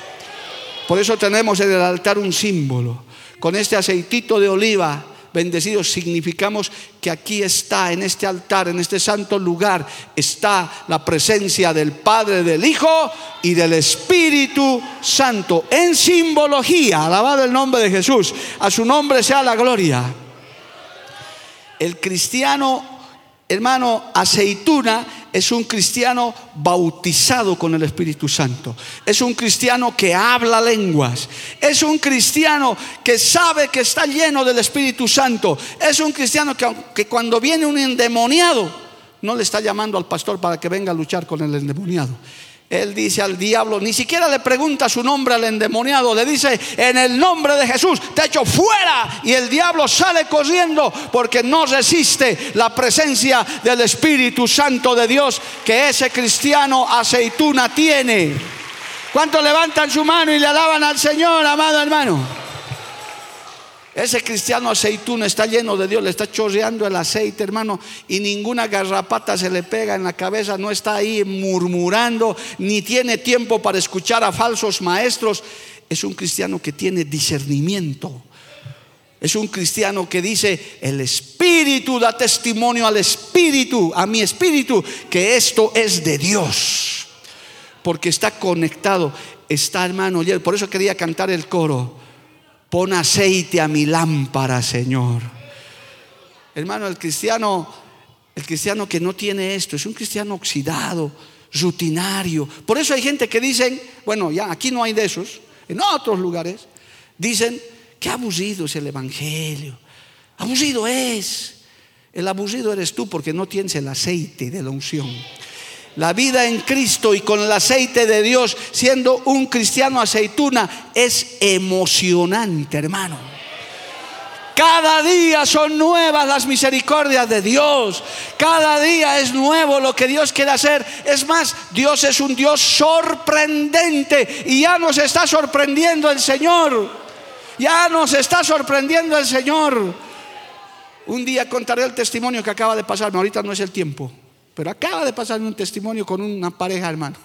Por eso tenemos en el altar un símbolo. Con este aceitito de oliva, bendecidos, significamos que aquí está, en este altar, en este santo lugar, está la presencia del Padre, del Hijo y del Espíritu Santo, en simbología. Alabado el nombre de Jesús. A su nombre sea la gloria. El cristiano, hermano, aceituna, es un cristiano bautizado con el Espíritu Santo. Es un cristiano que habla lenguas. Es un cristiano que sabe que está lleno del Espíritu Santo. Es un cristiano que, que cuando viene un endemoniado, no le está llamando al pastor para que venga a luchar con el endemoniado. Él dice al diablo, ni siquiera le pregunta su nombre al endemoniado, le dice: en el nombre de Jesús te echo fuera. Y el diablo sale corriendo porque no resiste la presencia del Espíritu Santo de Dios que ese cristiano aceituna tiene. ¿Cuántos levantan su mano y le alaban al Señor, amado hermano? Ese cristiano aceituno está lleno de Dios, le está chorreando el aceite, hermano, y ninguna garrapata se le pega en la cabeza. No está ahí murmurando, ni tiene tiempo para escuchar a falsos maestros. Es un cristiano que tiene discernimiento. Es un cristiano que dice: el Espíritu da testimonio al Espíritu, a mi Espíritu, que esto es de Dios, porque está conectado. Está, hermano, por eso quería cantar el coro: pon aceite a mi lámpara, Señor. Hermano, el cristiano, el cristiano que no tiene esto es un cristiano oxidado, rutinario. Por eso hay gente que dicen, bueno, ya aquí no hay de esos, en otros lugares dicen: qué aburrido es el evangelio, aburrido es. El aburrido eres tú porque no tienes el aceite de la unción. La vida en Cristo y con el aceite de Dios, siendo un cristiano aceituna, es emocionante, hermano. Cada día son nuevas las misericordias de Dios. Cada día es nuevo lo que Dios quiere hacer. Es más, Dios es un Dios sorprendente, y ya nos está sorprendiendo el Señor. Ya nos está sorprendiendo el Señor. Un día contaré el testimonio que acaba de pasarme. Ahorita no es el tiempo, pero acaba de pasarme un testimonio con una pareja, hermano,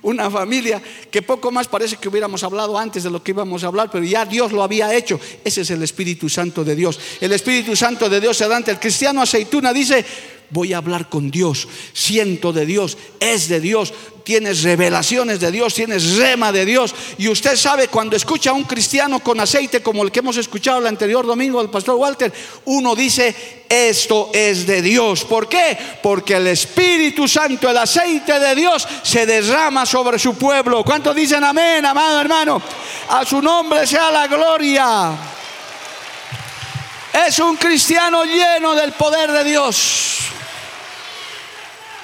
una familia que poco más parece que hubiéramos hablado antes de lo que íbamos a hablar, pero ya Dios lo había hecho. Ese es el Espíritu Santo de Dios. El Espíritu Santo de Dios se da ante el cristiano aceituna. Dice: voy a hablar con Dios, siento de Dios, es de Dios. Tienes revelaciones de Dios, tienes rema de Dios. Y usted sabe, cuando escucha a un cristiano con aceite como el que hemos escuchado el anterior domingo del pastor Walter, uno dice: esto es de Dios. ¿Por qué? Porque el Espíritu Santo, el aceite de Dios, se derrama sobre su pueblo. ¿Cuántos dicen amén, amado hermano? A su nombre sea la gloria. Es un cristiano lleno del poder de Dios.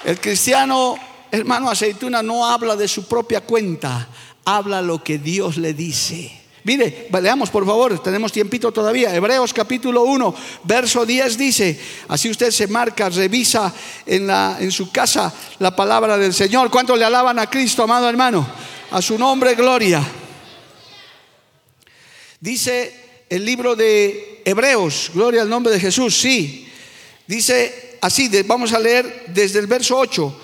El cristiano, hermano aceituna, no habla de su propia cuenta, habla lo que Dios le dice. Mire, leamos por favor, tenemos tiempito todavía. Hebreos capítulo uno, verso diez dice, así usted se marca, revisa en, la, en su casa la palabra del Señor. ¿Cuánto le alaban a Cristo, amado hermano? A su nombre, gloria. Dice el libro de Hebreos, gloria al nombre de Jesús, sí. Dice así, vamos a leer desde el verso ocho.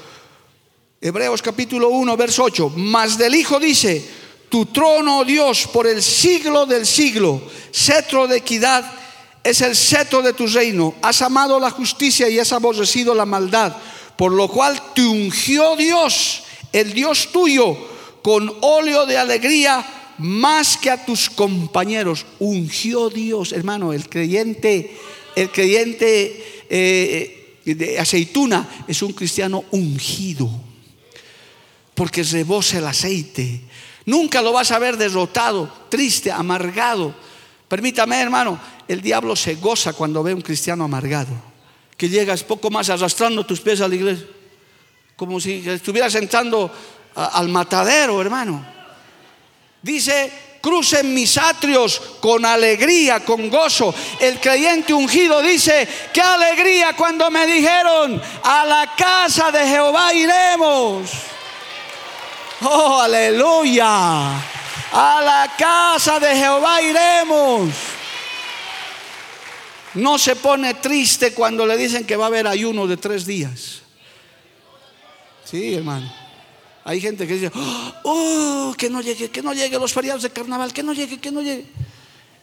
Hebreos capítulo uno, verso ocho. Mas del Hijo dice: tu trono, Dios, por el siglo del siglo, cetro de equidad es el cetro de tu reino. Has amado la justicia y has aborrecido la maldad, por lo cual te ungió Dios, el Dios tuyo, con óleo de alegría más que a tus compañeros. Ungió Dios, hermano. El creyente, el creyente eh, de aceituna es un cristiano ungido, porque rebosa el aceite. Nunca lo vas a ver derrotado, triste, amargado. Permítame, hermano, el diablo se goza cuando ve a un cristiano amargado, que llegas poco más arrastrando tus pies a la iglesia, como si estuvieras entrando a, al matadero, hermano. Dice: crucen mis atrios con alegría, con gozo. El creyente ungido dice: qué alegría cuando me dijeron: a la casa de Jehová iremos. Oh, aleluya. A la casa de Jehová iremos. No se pone triste cuando le dicen que va a haber ayuno de tres días. Sí, hermano. Hay gente que dice: oh, que no llegue, que no llegue los feriados de carnaval, que no llegue, que no llegue.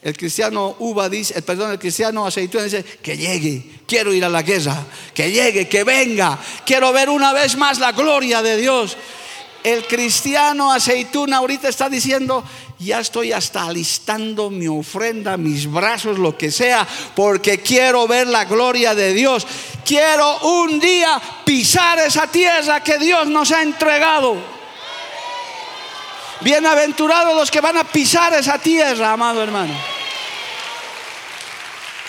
El cristiano uva dice, perdón, el cristiano aceituna dice: que llegue, quiero ir a la guerra, que llegue, que venga, quiero ver una vez más la gloria de Dios. El cristiano aceituna ahorita está diciendo: ya estoy hasta alistando mi ofrenda, mis brazos, lo que sea, porque quiero ver la gloria de Dios. Quiero un día pisar esa tierra que Dios nos ha entregado. Bienaventurados los que van a pisar esa tierra, amado hermano.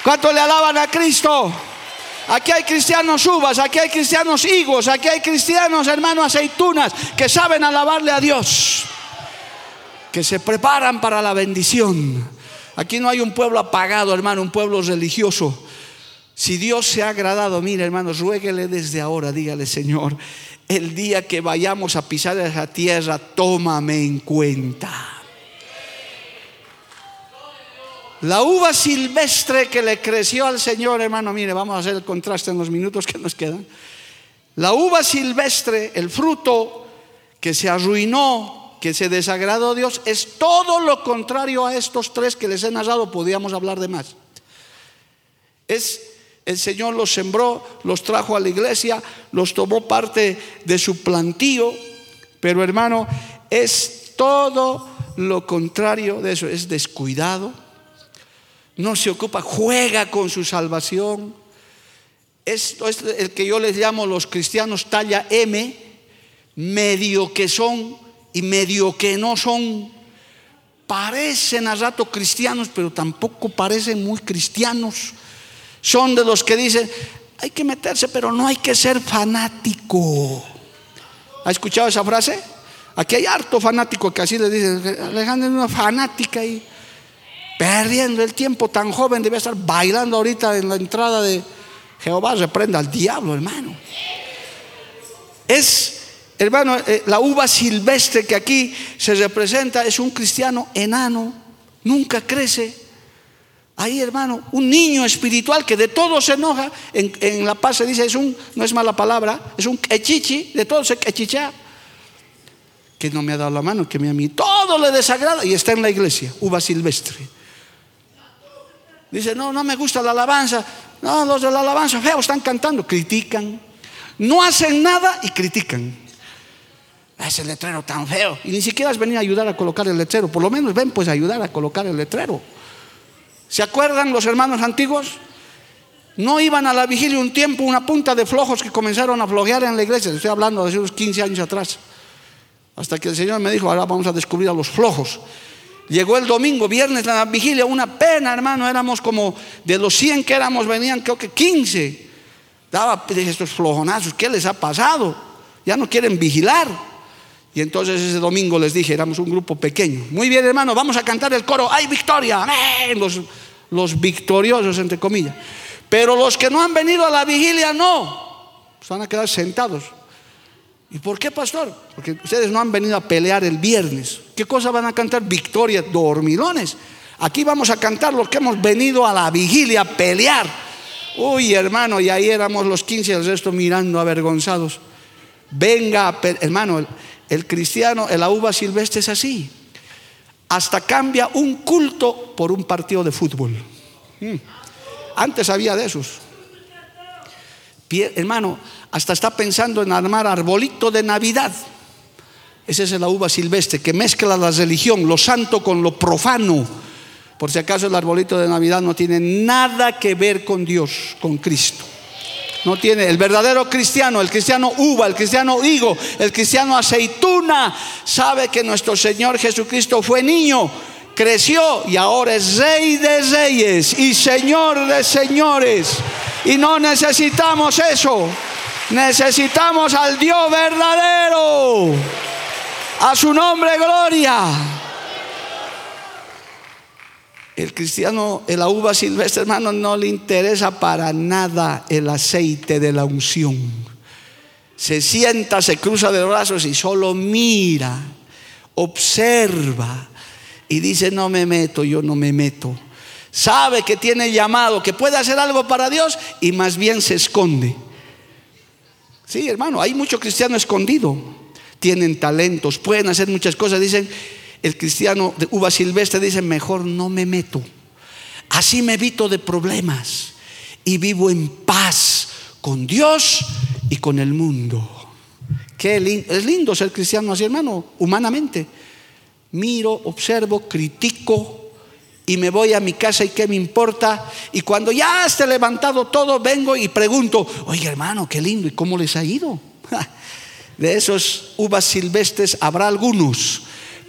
¿Cuánto le alaban a Cristo? Aquí hay cristianos uvas, aquí hay cristianos higos, aquí hay cristianos, hermanos, aceitunas, que saben alabarle a Dios, que se preparan para la bendición. Aquí no hay un pueblo apagado, hermano, un pueblo religioso. Si Dios se ha agradado, mire, hermanos, ruéguele desde ahora, dígale: Señor, el día que vayamos a pisar esa tierra, tómame en cuenta. La uva silvestre que le creció al Señor, hermano, mire, vamos a hacer el contraste en los minutos que nos quedan. La uva silvestre, el fruto que se arruinó, que se desagradó a Dios, es todo lo contrario a estos tres que les he narrado. Podíamos hablar de más. Es el Señor los sembró, los trajo a la iglesia, los tomó parte de su plantío, pero, hermano, es todo lo contrario de eso. Es descuidado, no se ocupa, juega con su salvación. Esto es el que yo les llamo los cristianos talla M, medio que son y medio que no son. Parecen a rato cristianos, pero tampoco parecen muy cristianos. Son de los que dicen: hay que meterse, pero no hay que ser fanático. ¿Ha escuchado esa frase? Aquí hay harto fanático que así le dicen. Alejandra es una fanática ahí, perdiendo el tiempo, tan joven, debe estar bailando ahorita en la entrada de Jehová. Reprenda al diablo, hermano. Es, hermano, la uva silvestre que aquí se representa es un cristiano enano, nunca crece. Ahí, hermano, un niño espiritual que de todo se enoja. En, en La Paz se dice, es un, no es mala palabra, es un quechichi, de todo se quechichea. Que no me ha dado la mano, que me a mí todo le desagrada, y está en la iglesia, uva silvestre. Dice: no, no me gusta la alabanza. No, los de la alabanza feos están cantando. Critican. No hacen nada y critican. Ese letrero tan feo. Y ni siquiera has venido a ayudar a colocar el letrero. Por lo menos ven pues a ayudar a colocar el letrero. ¿Se acuerdan los hermanos antiguos? No iban a la vigilia un tiempo, una punta de flojos que comenzaron a flojear en la iglesia. Estoy hablando de unos quince años atrás. Hasta que el Señor me dijo: ahora vamos a descubrir a los flojos. Llegó el domingo, viernes, la vigilia, una pena, hermano. Éramos como de los cien que éramos, venían creo que quince. Daba, dije: estos flojonazos, ¿qué les ha pasado? Ya no quieren vigilar. Y entonces ese domingo les dije, éramos un grupo pequeño: muy bien, hermano, vamos a cantar el coro, ¡ay, victoria! ¡Amén! Los, los victoriosos, entre comillas. Pero los que no han venido a la vigilia, no. Pues van a quedar sentados. ¿Y por qué, pastor? Porque ustedes no han venido a pelear el viernes. ¿Qué cosa van a cantar? Victoria, dormilones. Aquí vamos a cantar los que hemos venido a la vigilia a pelear. Uy, hermano, y ahí éramos los quince, el resto mirando avergonzados. Venga, hermano, el, el cristiano, la uva silvestre es así. Hasta cambia un culto por un partido de fútbol. Mm. Antes había de esos. Pie, hermano, hasta está pensando en armar arbolito de Navidad. Esa es la uva silvestre que mezcla la religión, lo santo con lo profano. Por si acaso, el arbolito de Navidad no tiene nada que ver con Dios, con Cristo. No tiene. El verdadero cristiano, el cristiano uva, el cristiano higo, el cristiano aceituna, sabe que nuestro Señor Jesucristo fue niño, creció y ahora es Rey de Reyes y Señor de Señores. Y no necesitamos eso. Necesitamos al Dios verdadero. A su nombre, gloria. El cristiano, la uva silvestre, hermano, no le interesa para nada el aceite de la unción. Se sienta, se cruza de brazos y solo mira, observa y dice: no me meto, yo no me meto. Sabe que tiene llamado, que puede hacer algo para Dios, y más bien se esconde. Sí, hermano, hay mucho cristiano escondido. Tienen talentos, pueden hacer muchas cosas. Dicen, el cristiano de uva silvestre dice: mejor no me meto. Así me evito de problemas y vivo en paz con Dios y con el mundo. Qué lindo. Es lindo ser cristiano así, hermano, humanamente. Miro, observo, critico y me voy a mi casa, y qué me importa. Y cuando ya esté levantado todo, vengo y pregunto: oye, hermano, qué lindo, ¿y cómo les ha ido? De esos uvas silvestres habrá algunos,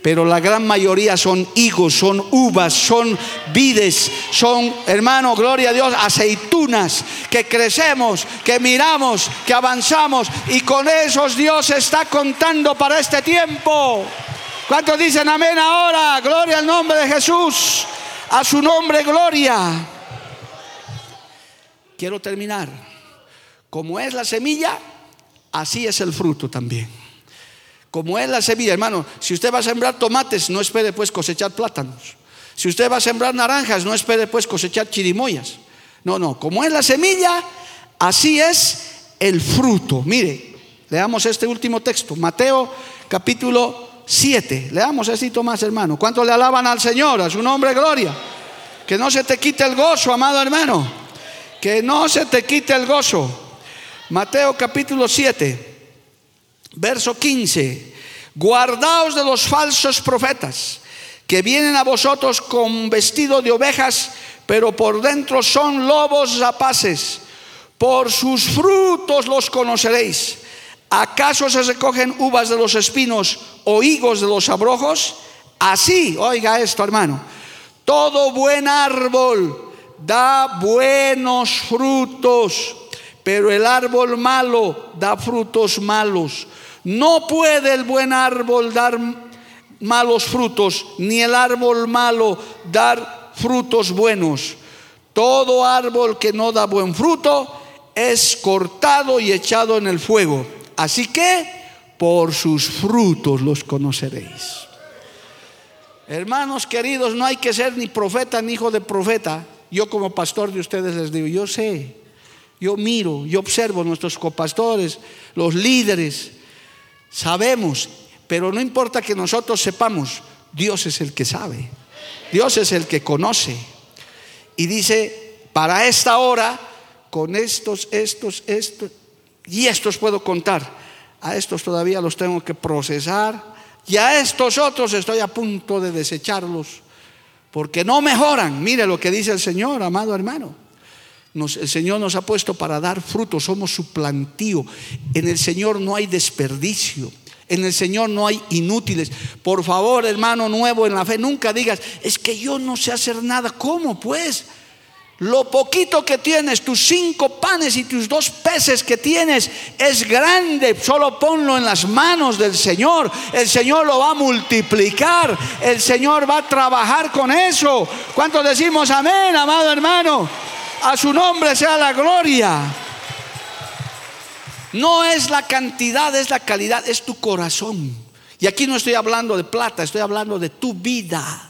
pero la gran mayoría son higos, son uvas, son vides, son, hermano, gloria a Dios, aceitunas, que crecemos, que miramos, que avanzamos, y con esos Dios está contando para este tiempo. ¿Cuántos dicen amén ahora? Gloria al nombre de Jesús, a su nombre gloria. Quiero terminar. Como es la semilla, así es el fruto también. Como es la semilla, hermano, si usted va a sembrar tomates, no espere pues cosechar plátanos. Si usted va a sembrar naranjas, no espere pues cosechar chirimoyas. No, no, como es la semilla, así es el fruto. Mire, leamos este último texto, Mateo capítulo siete. Leamos esto más, hermano. ¿Cuánto le alaban al Señor? A su nombre gloria. Que no se te quite el gozo, amado hermano. Que no se te quite el gozo. Mateo capítulo siete, verso quince: guardaos de los falsos profetas, que vienen a vosotros con vestido de ovejas, pero por dentro son lobos rapaces. Por sus frutos los conoceréis. ¿Acaso se recogen uvas de los espinos o higos de los abrojos? Así, oiga esto, hermano, todo buen árbol da buenos frutos, pero el árbol malo da frutos malos. No puede el buen árbol dar malos frutos, ni el árbol malo dar frutos buenos. Todo árbol que no da buen fruto es cortado y echado en el fuego. Así que por sus frutos los conoceréis. Hermanos queridos, no hay que ser ni profeta ni hijo de profeta. Yo como pastor de ustedes les digo, yo sé, yo miro, yo observo nuestros copastores, los líderes. Sabemos, pero no importa que nosotros sepamos, Dios es el que sabe, Dios es el que conoce. Y dice, para esta hora, con estos, estos, estos y estos puedo contar. A estos todavía los tengo que procesar, y a estos otros estoy a punto de desecharlos, porque no mejoran. Mire lo que dice el Señor, amado hermano. Nos, el Señor nos ha puesto para dar fruto. Somos su plantío. En el Señor no hay desperdicio. En el Señor no hay inútiles. Por favor, hermano nuevo en la fe, nunca digas, es que yo no sé hacer nada. ¿Cómo pues? Lo poquito que tienes, tus cinco panes y tus dos peces que tienes, es grande. Solo ponlo en las manos del Señor. El Señor lo va a multiplicar. El Señor va a trabajar con eso. ¿Cuántos decimos amén, amado hermano? A su nombre sea la gloria. No es la cantidad, es la calidad, es tu corazón. Y aquí no estoy hablando de plata, estoy hablando de tu vida.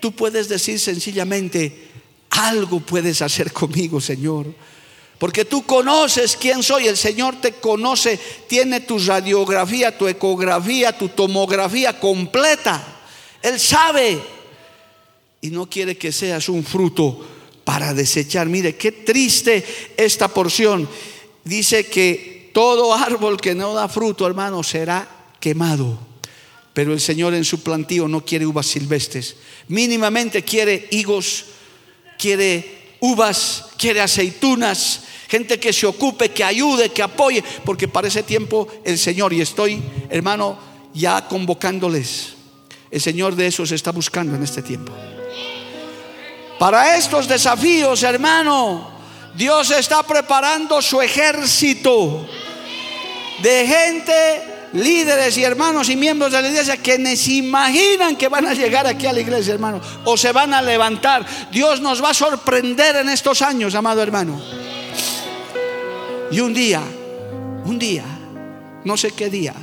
Tú puedes decir sencillamente, algo puedes hacer conmigo, Señor, porque tú conoces quién soy. El Señor te conoce, tiene tu radiografía, tu ecografía, tu tomografía completa. Él sabe, y no quiere que seas un fruto para desechar. Mire qué triste esta porción. Dice que todo árbol que no da fruto, hermano, será quemado. Pero el Señor en su plantío no quiere uvas silvestres. Mínimamente quiere higos, quiere uvas, quiere aceitunas, gente que se ocupe, que ayude, que apoye, porque para ese tiempo el Señor, y estoy, hermano, ya convocándoles, el Señor de eso se está buscando en este tiempo. Para estos desafíos, hermano, Dios está preparando su ejército de gente, líderes y hermanos y miembros de la iglesia que ni se imaginan que van a llegar aquí a la iglesia, hermano, o se van a levantar. Dios nos va a sorprender en estos años, amado hermano. Y un día, un día, no sé qué día,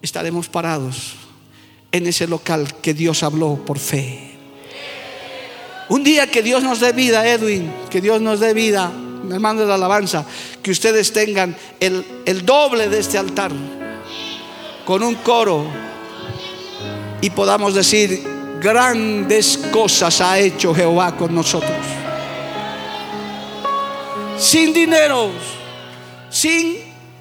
estaremos parados en ese local que Dios habló por fe. Un día que Dios nos dé vida, Edwin, que Dios nos dé vida, mi hermano de la alabanza, que ustedes tengan el, el doble de este altar, con un coro, y podamos decir, grandes cosas ha hecho Jehová con nosotros. Sin dinero, sin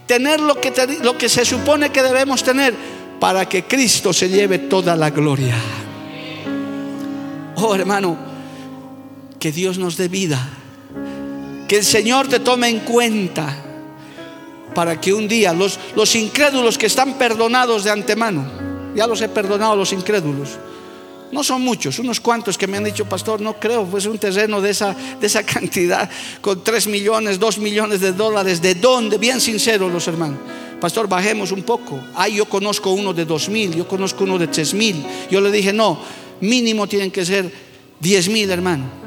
tener lo que, lo que se supone que debemos tener, para que Cristo se lleve toda la gloria. Oh, hermano, que Dios nos dé vida, que el Señor te tome en cuenta, para que un día los, los incrédulos que están perdonados de antemano, ya los he perdonado a los incrédulos. No son muchos, unos cuantos que me han dicho: pastor, no creo, pues un terreno de esa, de esa cantidad, con tres millones, dos millones de dólares, ¿de dónde? Bien sinceros los hermanos. Pastor, bajemos un poco. Ay, yo conozco uno de dos mil, yo conozco uno de tres mil. Yo le dije: no, mínimo tienen que ser diez mil, hermano.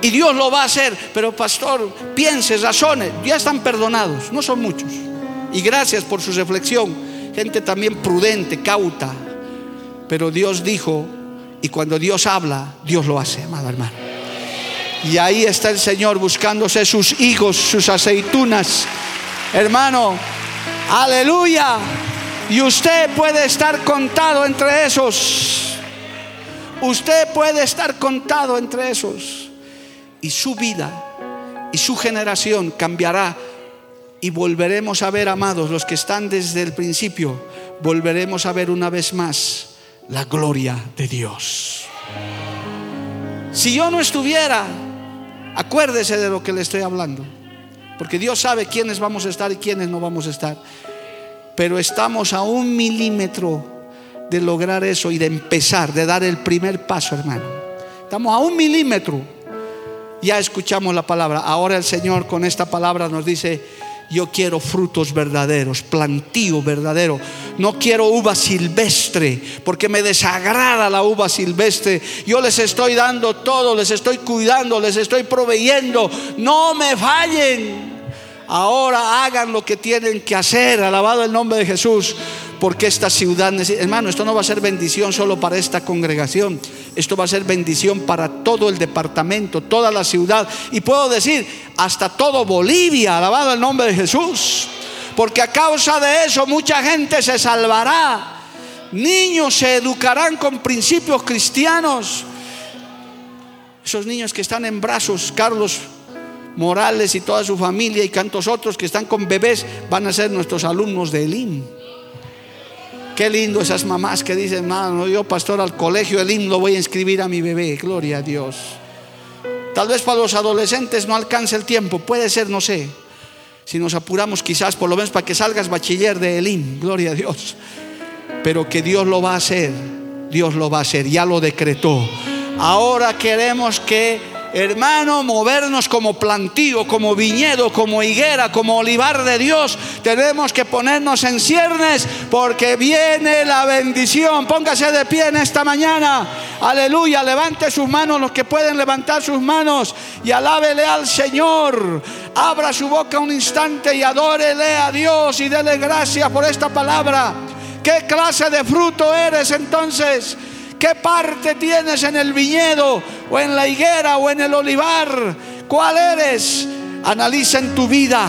Y Dios lo va a hacer. Pero pastor, piense, razone. Ya están perdonados, no son muchos. Y gracias por su reflexión. Gente también prudente, cauta. Pero Dios dijo, y cuando Dios habla, Dios lo hace, amado hermano. Y ahí está el Señor buscándose sus higos, sus aceitunas, hermano. Aleluya. Y usted puede estar contado entre esos. Usted puede estar contado entre esos. Y su vida y su generación cambiará. Y volveremos a ver, amados, los que están desde el principio, volveremos a ver una vez más la gloria de Dios. Si yo no estuviera, acuérdese de lo que le estoy hablando, porque Dios sabe quiénes vamos a estar y quiénes no vamos a estar. Pero estamos a un milímetro de lograr eso y de empezar, de dar el primer paso, hermano. Estamos a un milímetro. Ya escuchamos la palabra. Ahora el Señor con esta palabra nos dice: yo quiero frutos verdaderos, plantío verdadero. No quiero uva silvestre, porque me desagrada la uva silvestre. Yo les estoy dando todo, les estoy cuidando, les estoy proveyendo. No me fallen. Ahora hagan lo que tienen que hacer. Alabado el nombre de Jesús. Porque esta ciudad necesita, hermano. Esto no va a ser bendición solo para esta congregación. Esto va a ser bendición para todo el departamento, toda la ciudad, y puedo decir hasta todo Bolivia. Alabado el nombre de Jesús. Porque a causa de eso mucha gente se salvará. Niños se educarán con principios cristianos. Esos niños que están en brazos, Carlos Morales y toda su familia, y tantos otros que están con bebés, van a ser nuestros alumnos de ELIM. Qué lindo esas mamás que dicen: hermano, yo pastor al colegio ELIM lo voy a inscribir a mi bebé. Gloria a Dios. Tal vez para los adolescentes no alcance el tiempo, puede ser, no sé. Si nos apuramos, quizás por lo menos para que salgas bachiller de ELIM. Gloria a Dios. Pero que Dios lo va a hacer. Dios lo va a hacer, ya lo decretó. Ahora queremos que, hermano, movernos como plantío, como viñedo, como higuera, como olivar de Dios. Tenemos que ponernos en ciernes, porque viene la bendición. Póngase de pie en esta mañana. Aleluya, levante sus manos, los que pueden levantar sus manos, y alábele al Señor. Abra su boca un instante y adórele a Dios y dele gracias por esta palabra. ¿Qué clase de fruto eres entonces? ¿Qué parte tienes en el viñedo, o en la higuera, o en el olivar? ¿Cuál eres? Analiza en tu vida.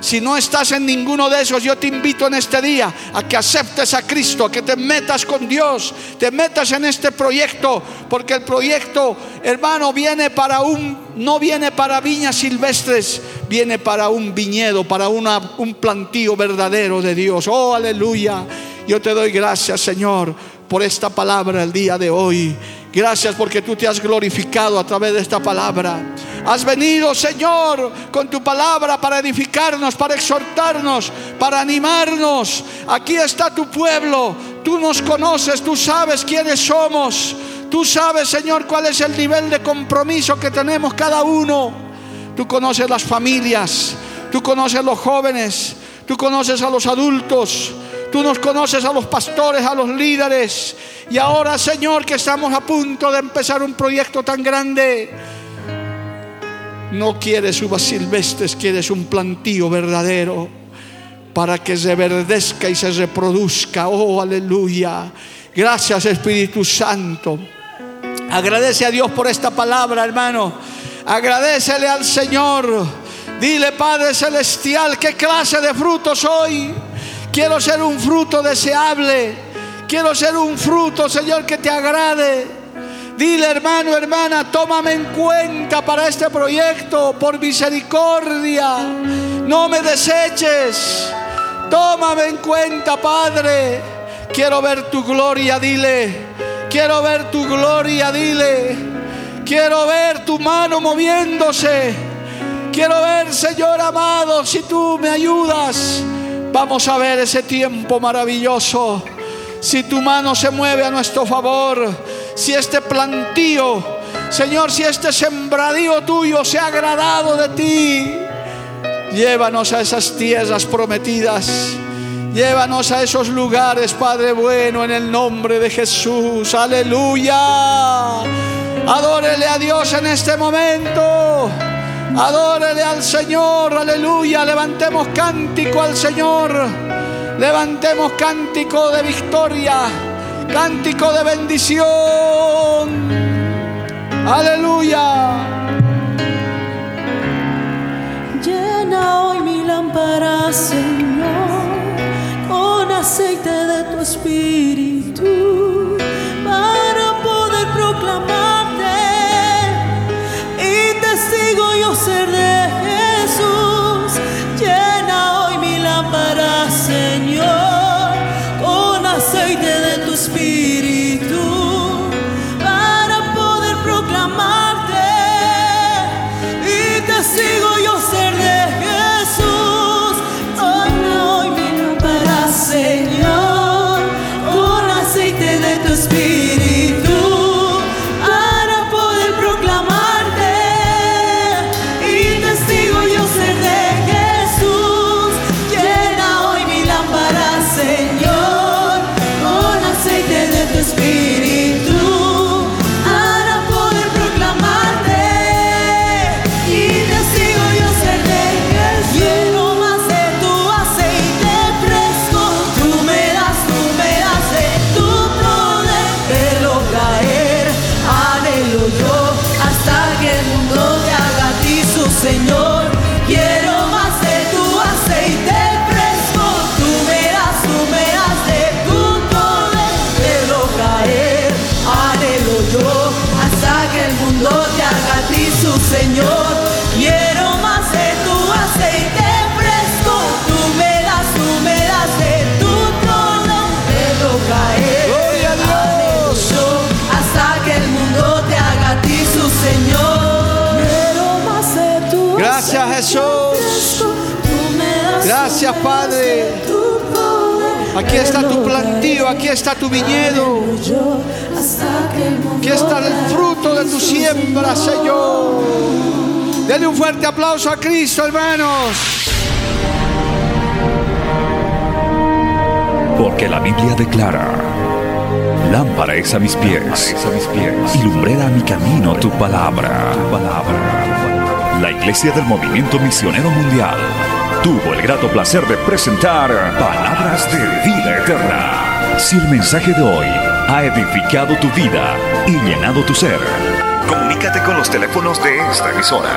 Si no estás en ninguno de esos, yo te invito en este día a que aceptes a Cristo, a que te metas con Dios, te metas en este proyecto, porque el proyecto, hermano, viene para un, no viene para viñas silvestres, viene para un viñedo, para una, un plantío verdadero de Dios. Oh, aleluya. Yo te doy gracias, Señor, por esta palabra el día de hoy. Gracias porque tú te has glorificado a través de esta palabra. Has venido, Señor, con tu palabra para edificarnos, para exhortarnos, para animarnos. Aquí está tu pueblo. Tú nos conoces, tú sabes quiénes somos. Tú sabes, Señor, cuál es el nivel de compromiso que tenemos cada uno. Tú conoces las familias, tú conoces los jóvenes, tú conoces a los adultos, tú nos conoces a los pastores, a los líderes. Y ahora, Señor, que estamos a punto de empezar un proyecto tan grande, no quieres uvas silvestres, quieres un plantío verdadero, para que se reverdezca y se reproduzca. Oh, aleluya. Gracias, Espíritu Santo. Agradece a Dios por esta palabra, hermano. Agradécele al Señor. Dile: Padre Celestial, ¿qué clase de fruto soy? Quiero ser un fruto deseable. Quiero ser un fruto, Señor, que te agrade. Dile: hermano, hermana, tómame en cuenta para este proyecto, por misericordia. No me deseches. Tómame en cuenta, Padre. Quiero ver tu gloria, dile. Quiero ver tu gloria, dile. Quiero ver tu mano moviéndose. Quiero ver, Señor amado, si tú me ayudas. Vamos a ver ese tiempo maravilloso. si tu mano se mueve a nuestro favor, si este plantío, Señor, si este sembradío tuyo se ha agradado de ti, llévanos a esas tierras prometidas, llévanos a esos lugares, Padre bueno, en el nombre de Jesús. Aleluya. Adórele a Dios en este momento. Adórele al Señor, aleluya. Levantemos cántico al Señor. Levantemos cántico de victoria, cántico de bendición. Aleluya. Llena hoy mi lámpara, Señor, con aceite de tu espíritu, para poder proclamarte y testigo yo ser de Jesús. Llena hoy mi lámpara, Señor, con aceite de tu espíritu, para poder proclamarte y testigo yo ser de Jesús. Señor, con aceite de tu espíritu, para poder proclamarte y testigo yo ser de Jesús. Llena hoy mi lámpara, Señor, con aceite de tu espíritu, para poder proclamarte y testigo yo ser de Jesús. Lleno más de tu aceite hasta que el mundo te haga a ti su Señor. Quiero más de tu aceite fresco, tú me das, tú me das de tu poder, te lo caer, anhelo yo, hasta que el mundo te haga a ti su Señor. Quiero más de tu aceite fresco, tú me das, tú me das de tu poder, te lo caer, anhelo yo, hasta que el mundo te haga Señor. Gracias, Jesús. Gracias, Padre. Aquí está tu plantío, aquí está tu viñedo, aquí está el fruto de tu siembra, Señor. Denle un fuerte aplauso a Cristo, hermanos. Porque la Biblia declara: lámpara es a mis pies y lumbrera a mi camino tu palabra. La Iglesia del Movimiento Misionero Mundial tuvo el grato placer de presentar Palabras de Vida Eterna. Si el mensaje de hoy ha edificado tu vida y llenado tu ser, comunícate con los teléfonos de esta emisora,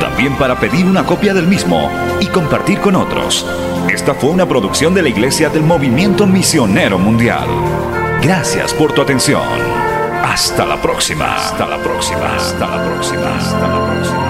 también para pedir una copia del mismo y compartir con otros. Esta fue una producción de la Iglesia del Movimiento Misionero Mundial. Gracias por tu atención. Hasta la próxima. Hasta la próxima. Hasta la próxima. Hasta la próxima.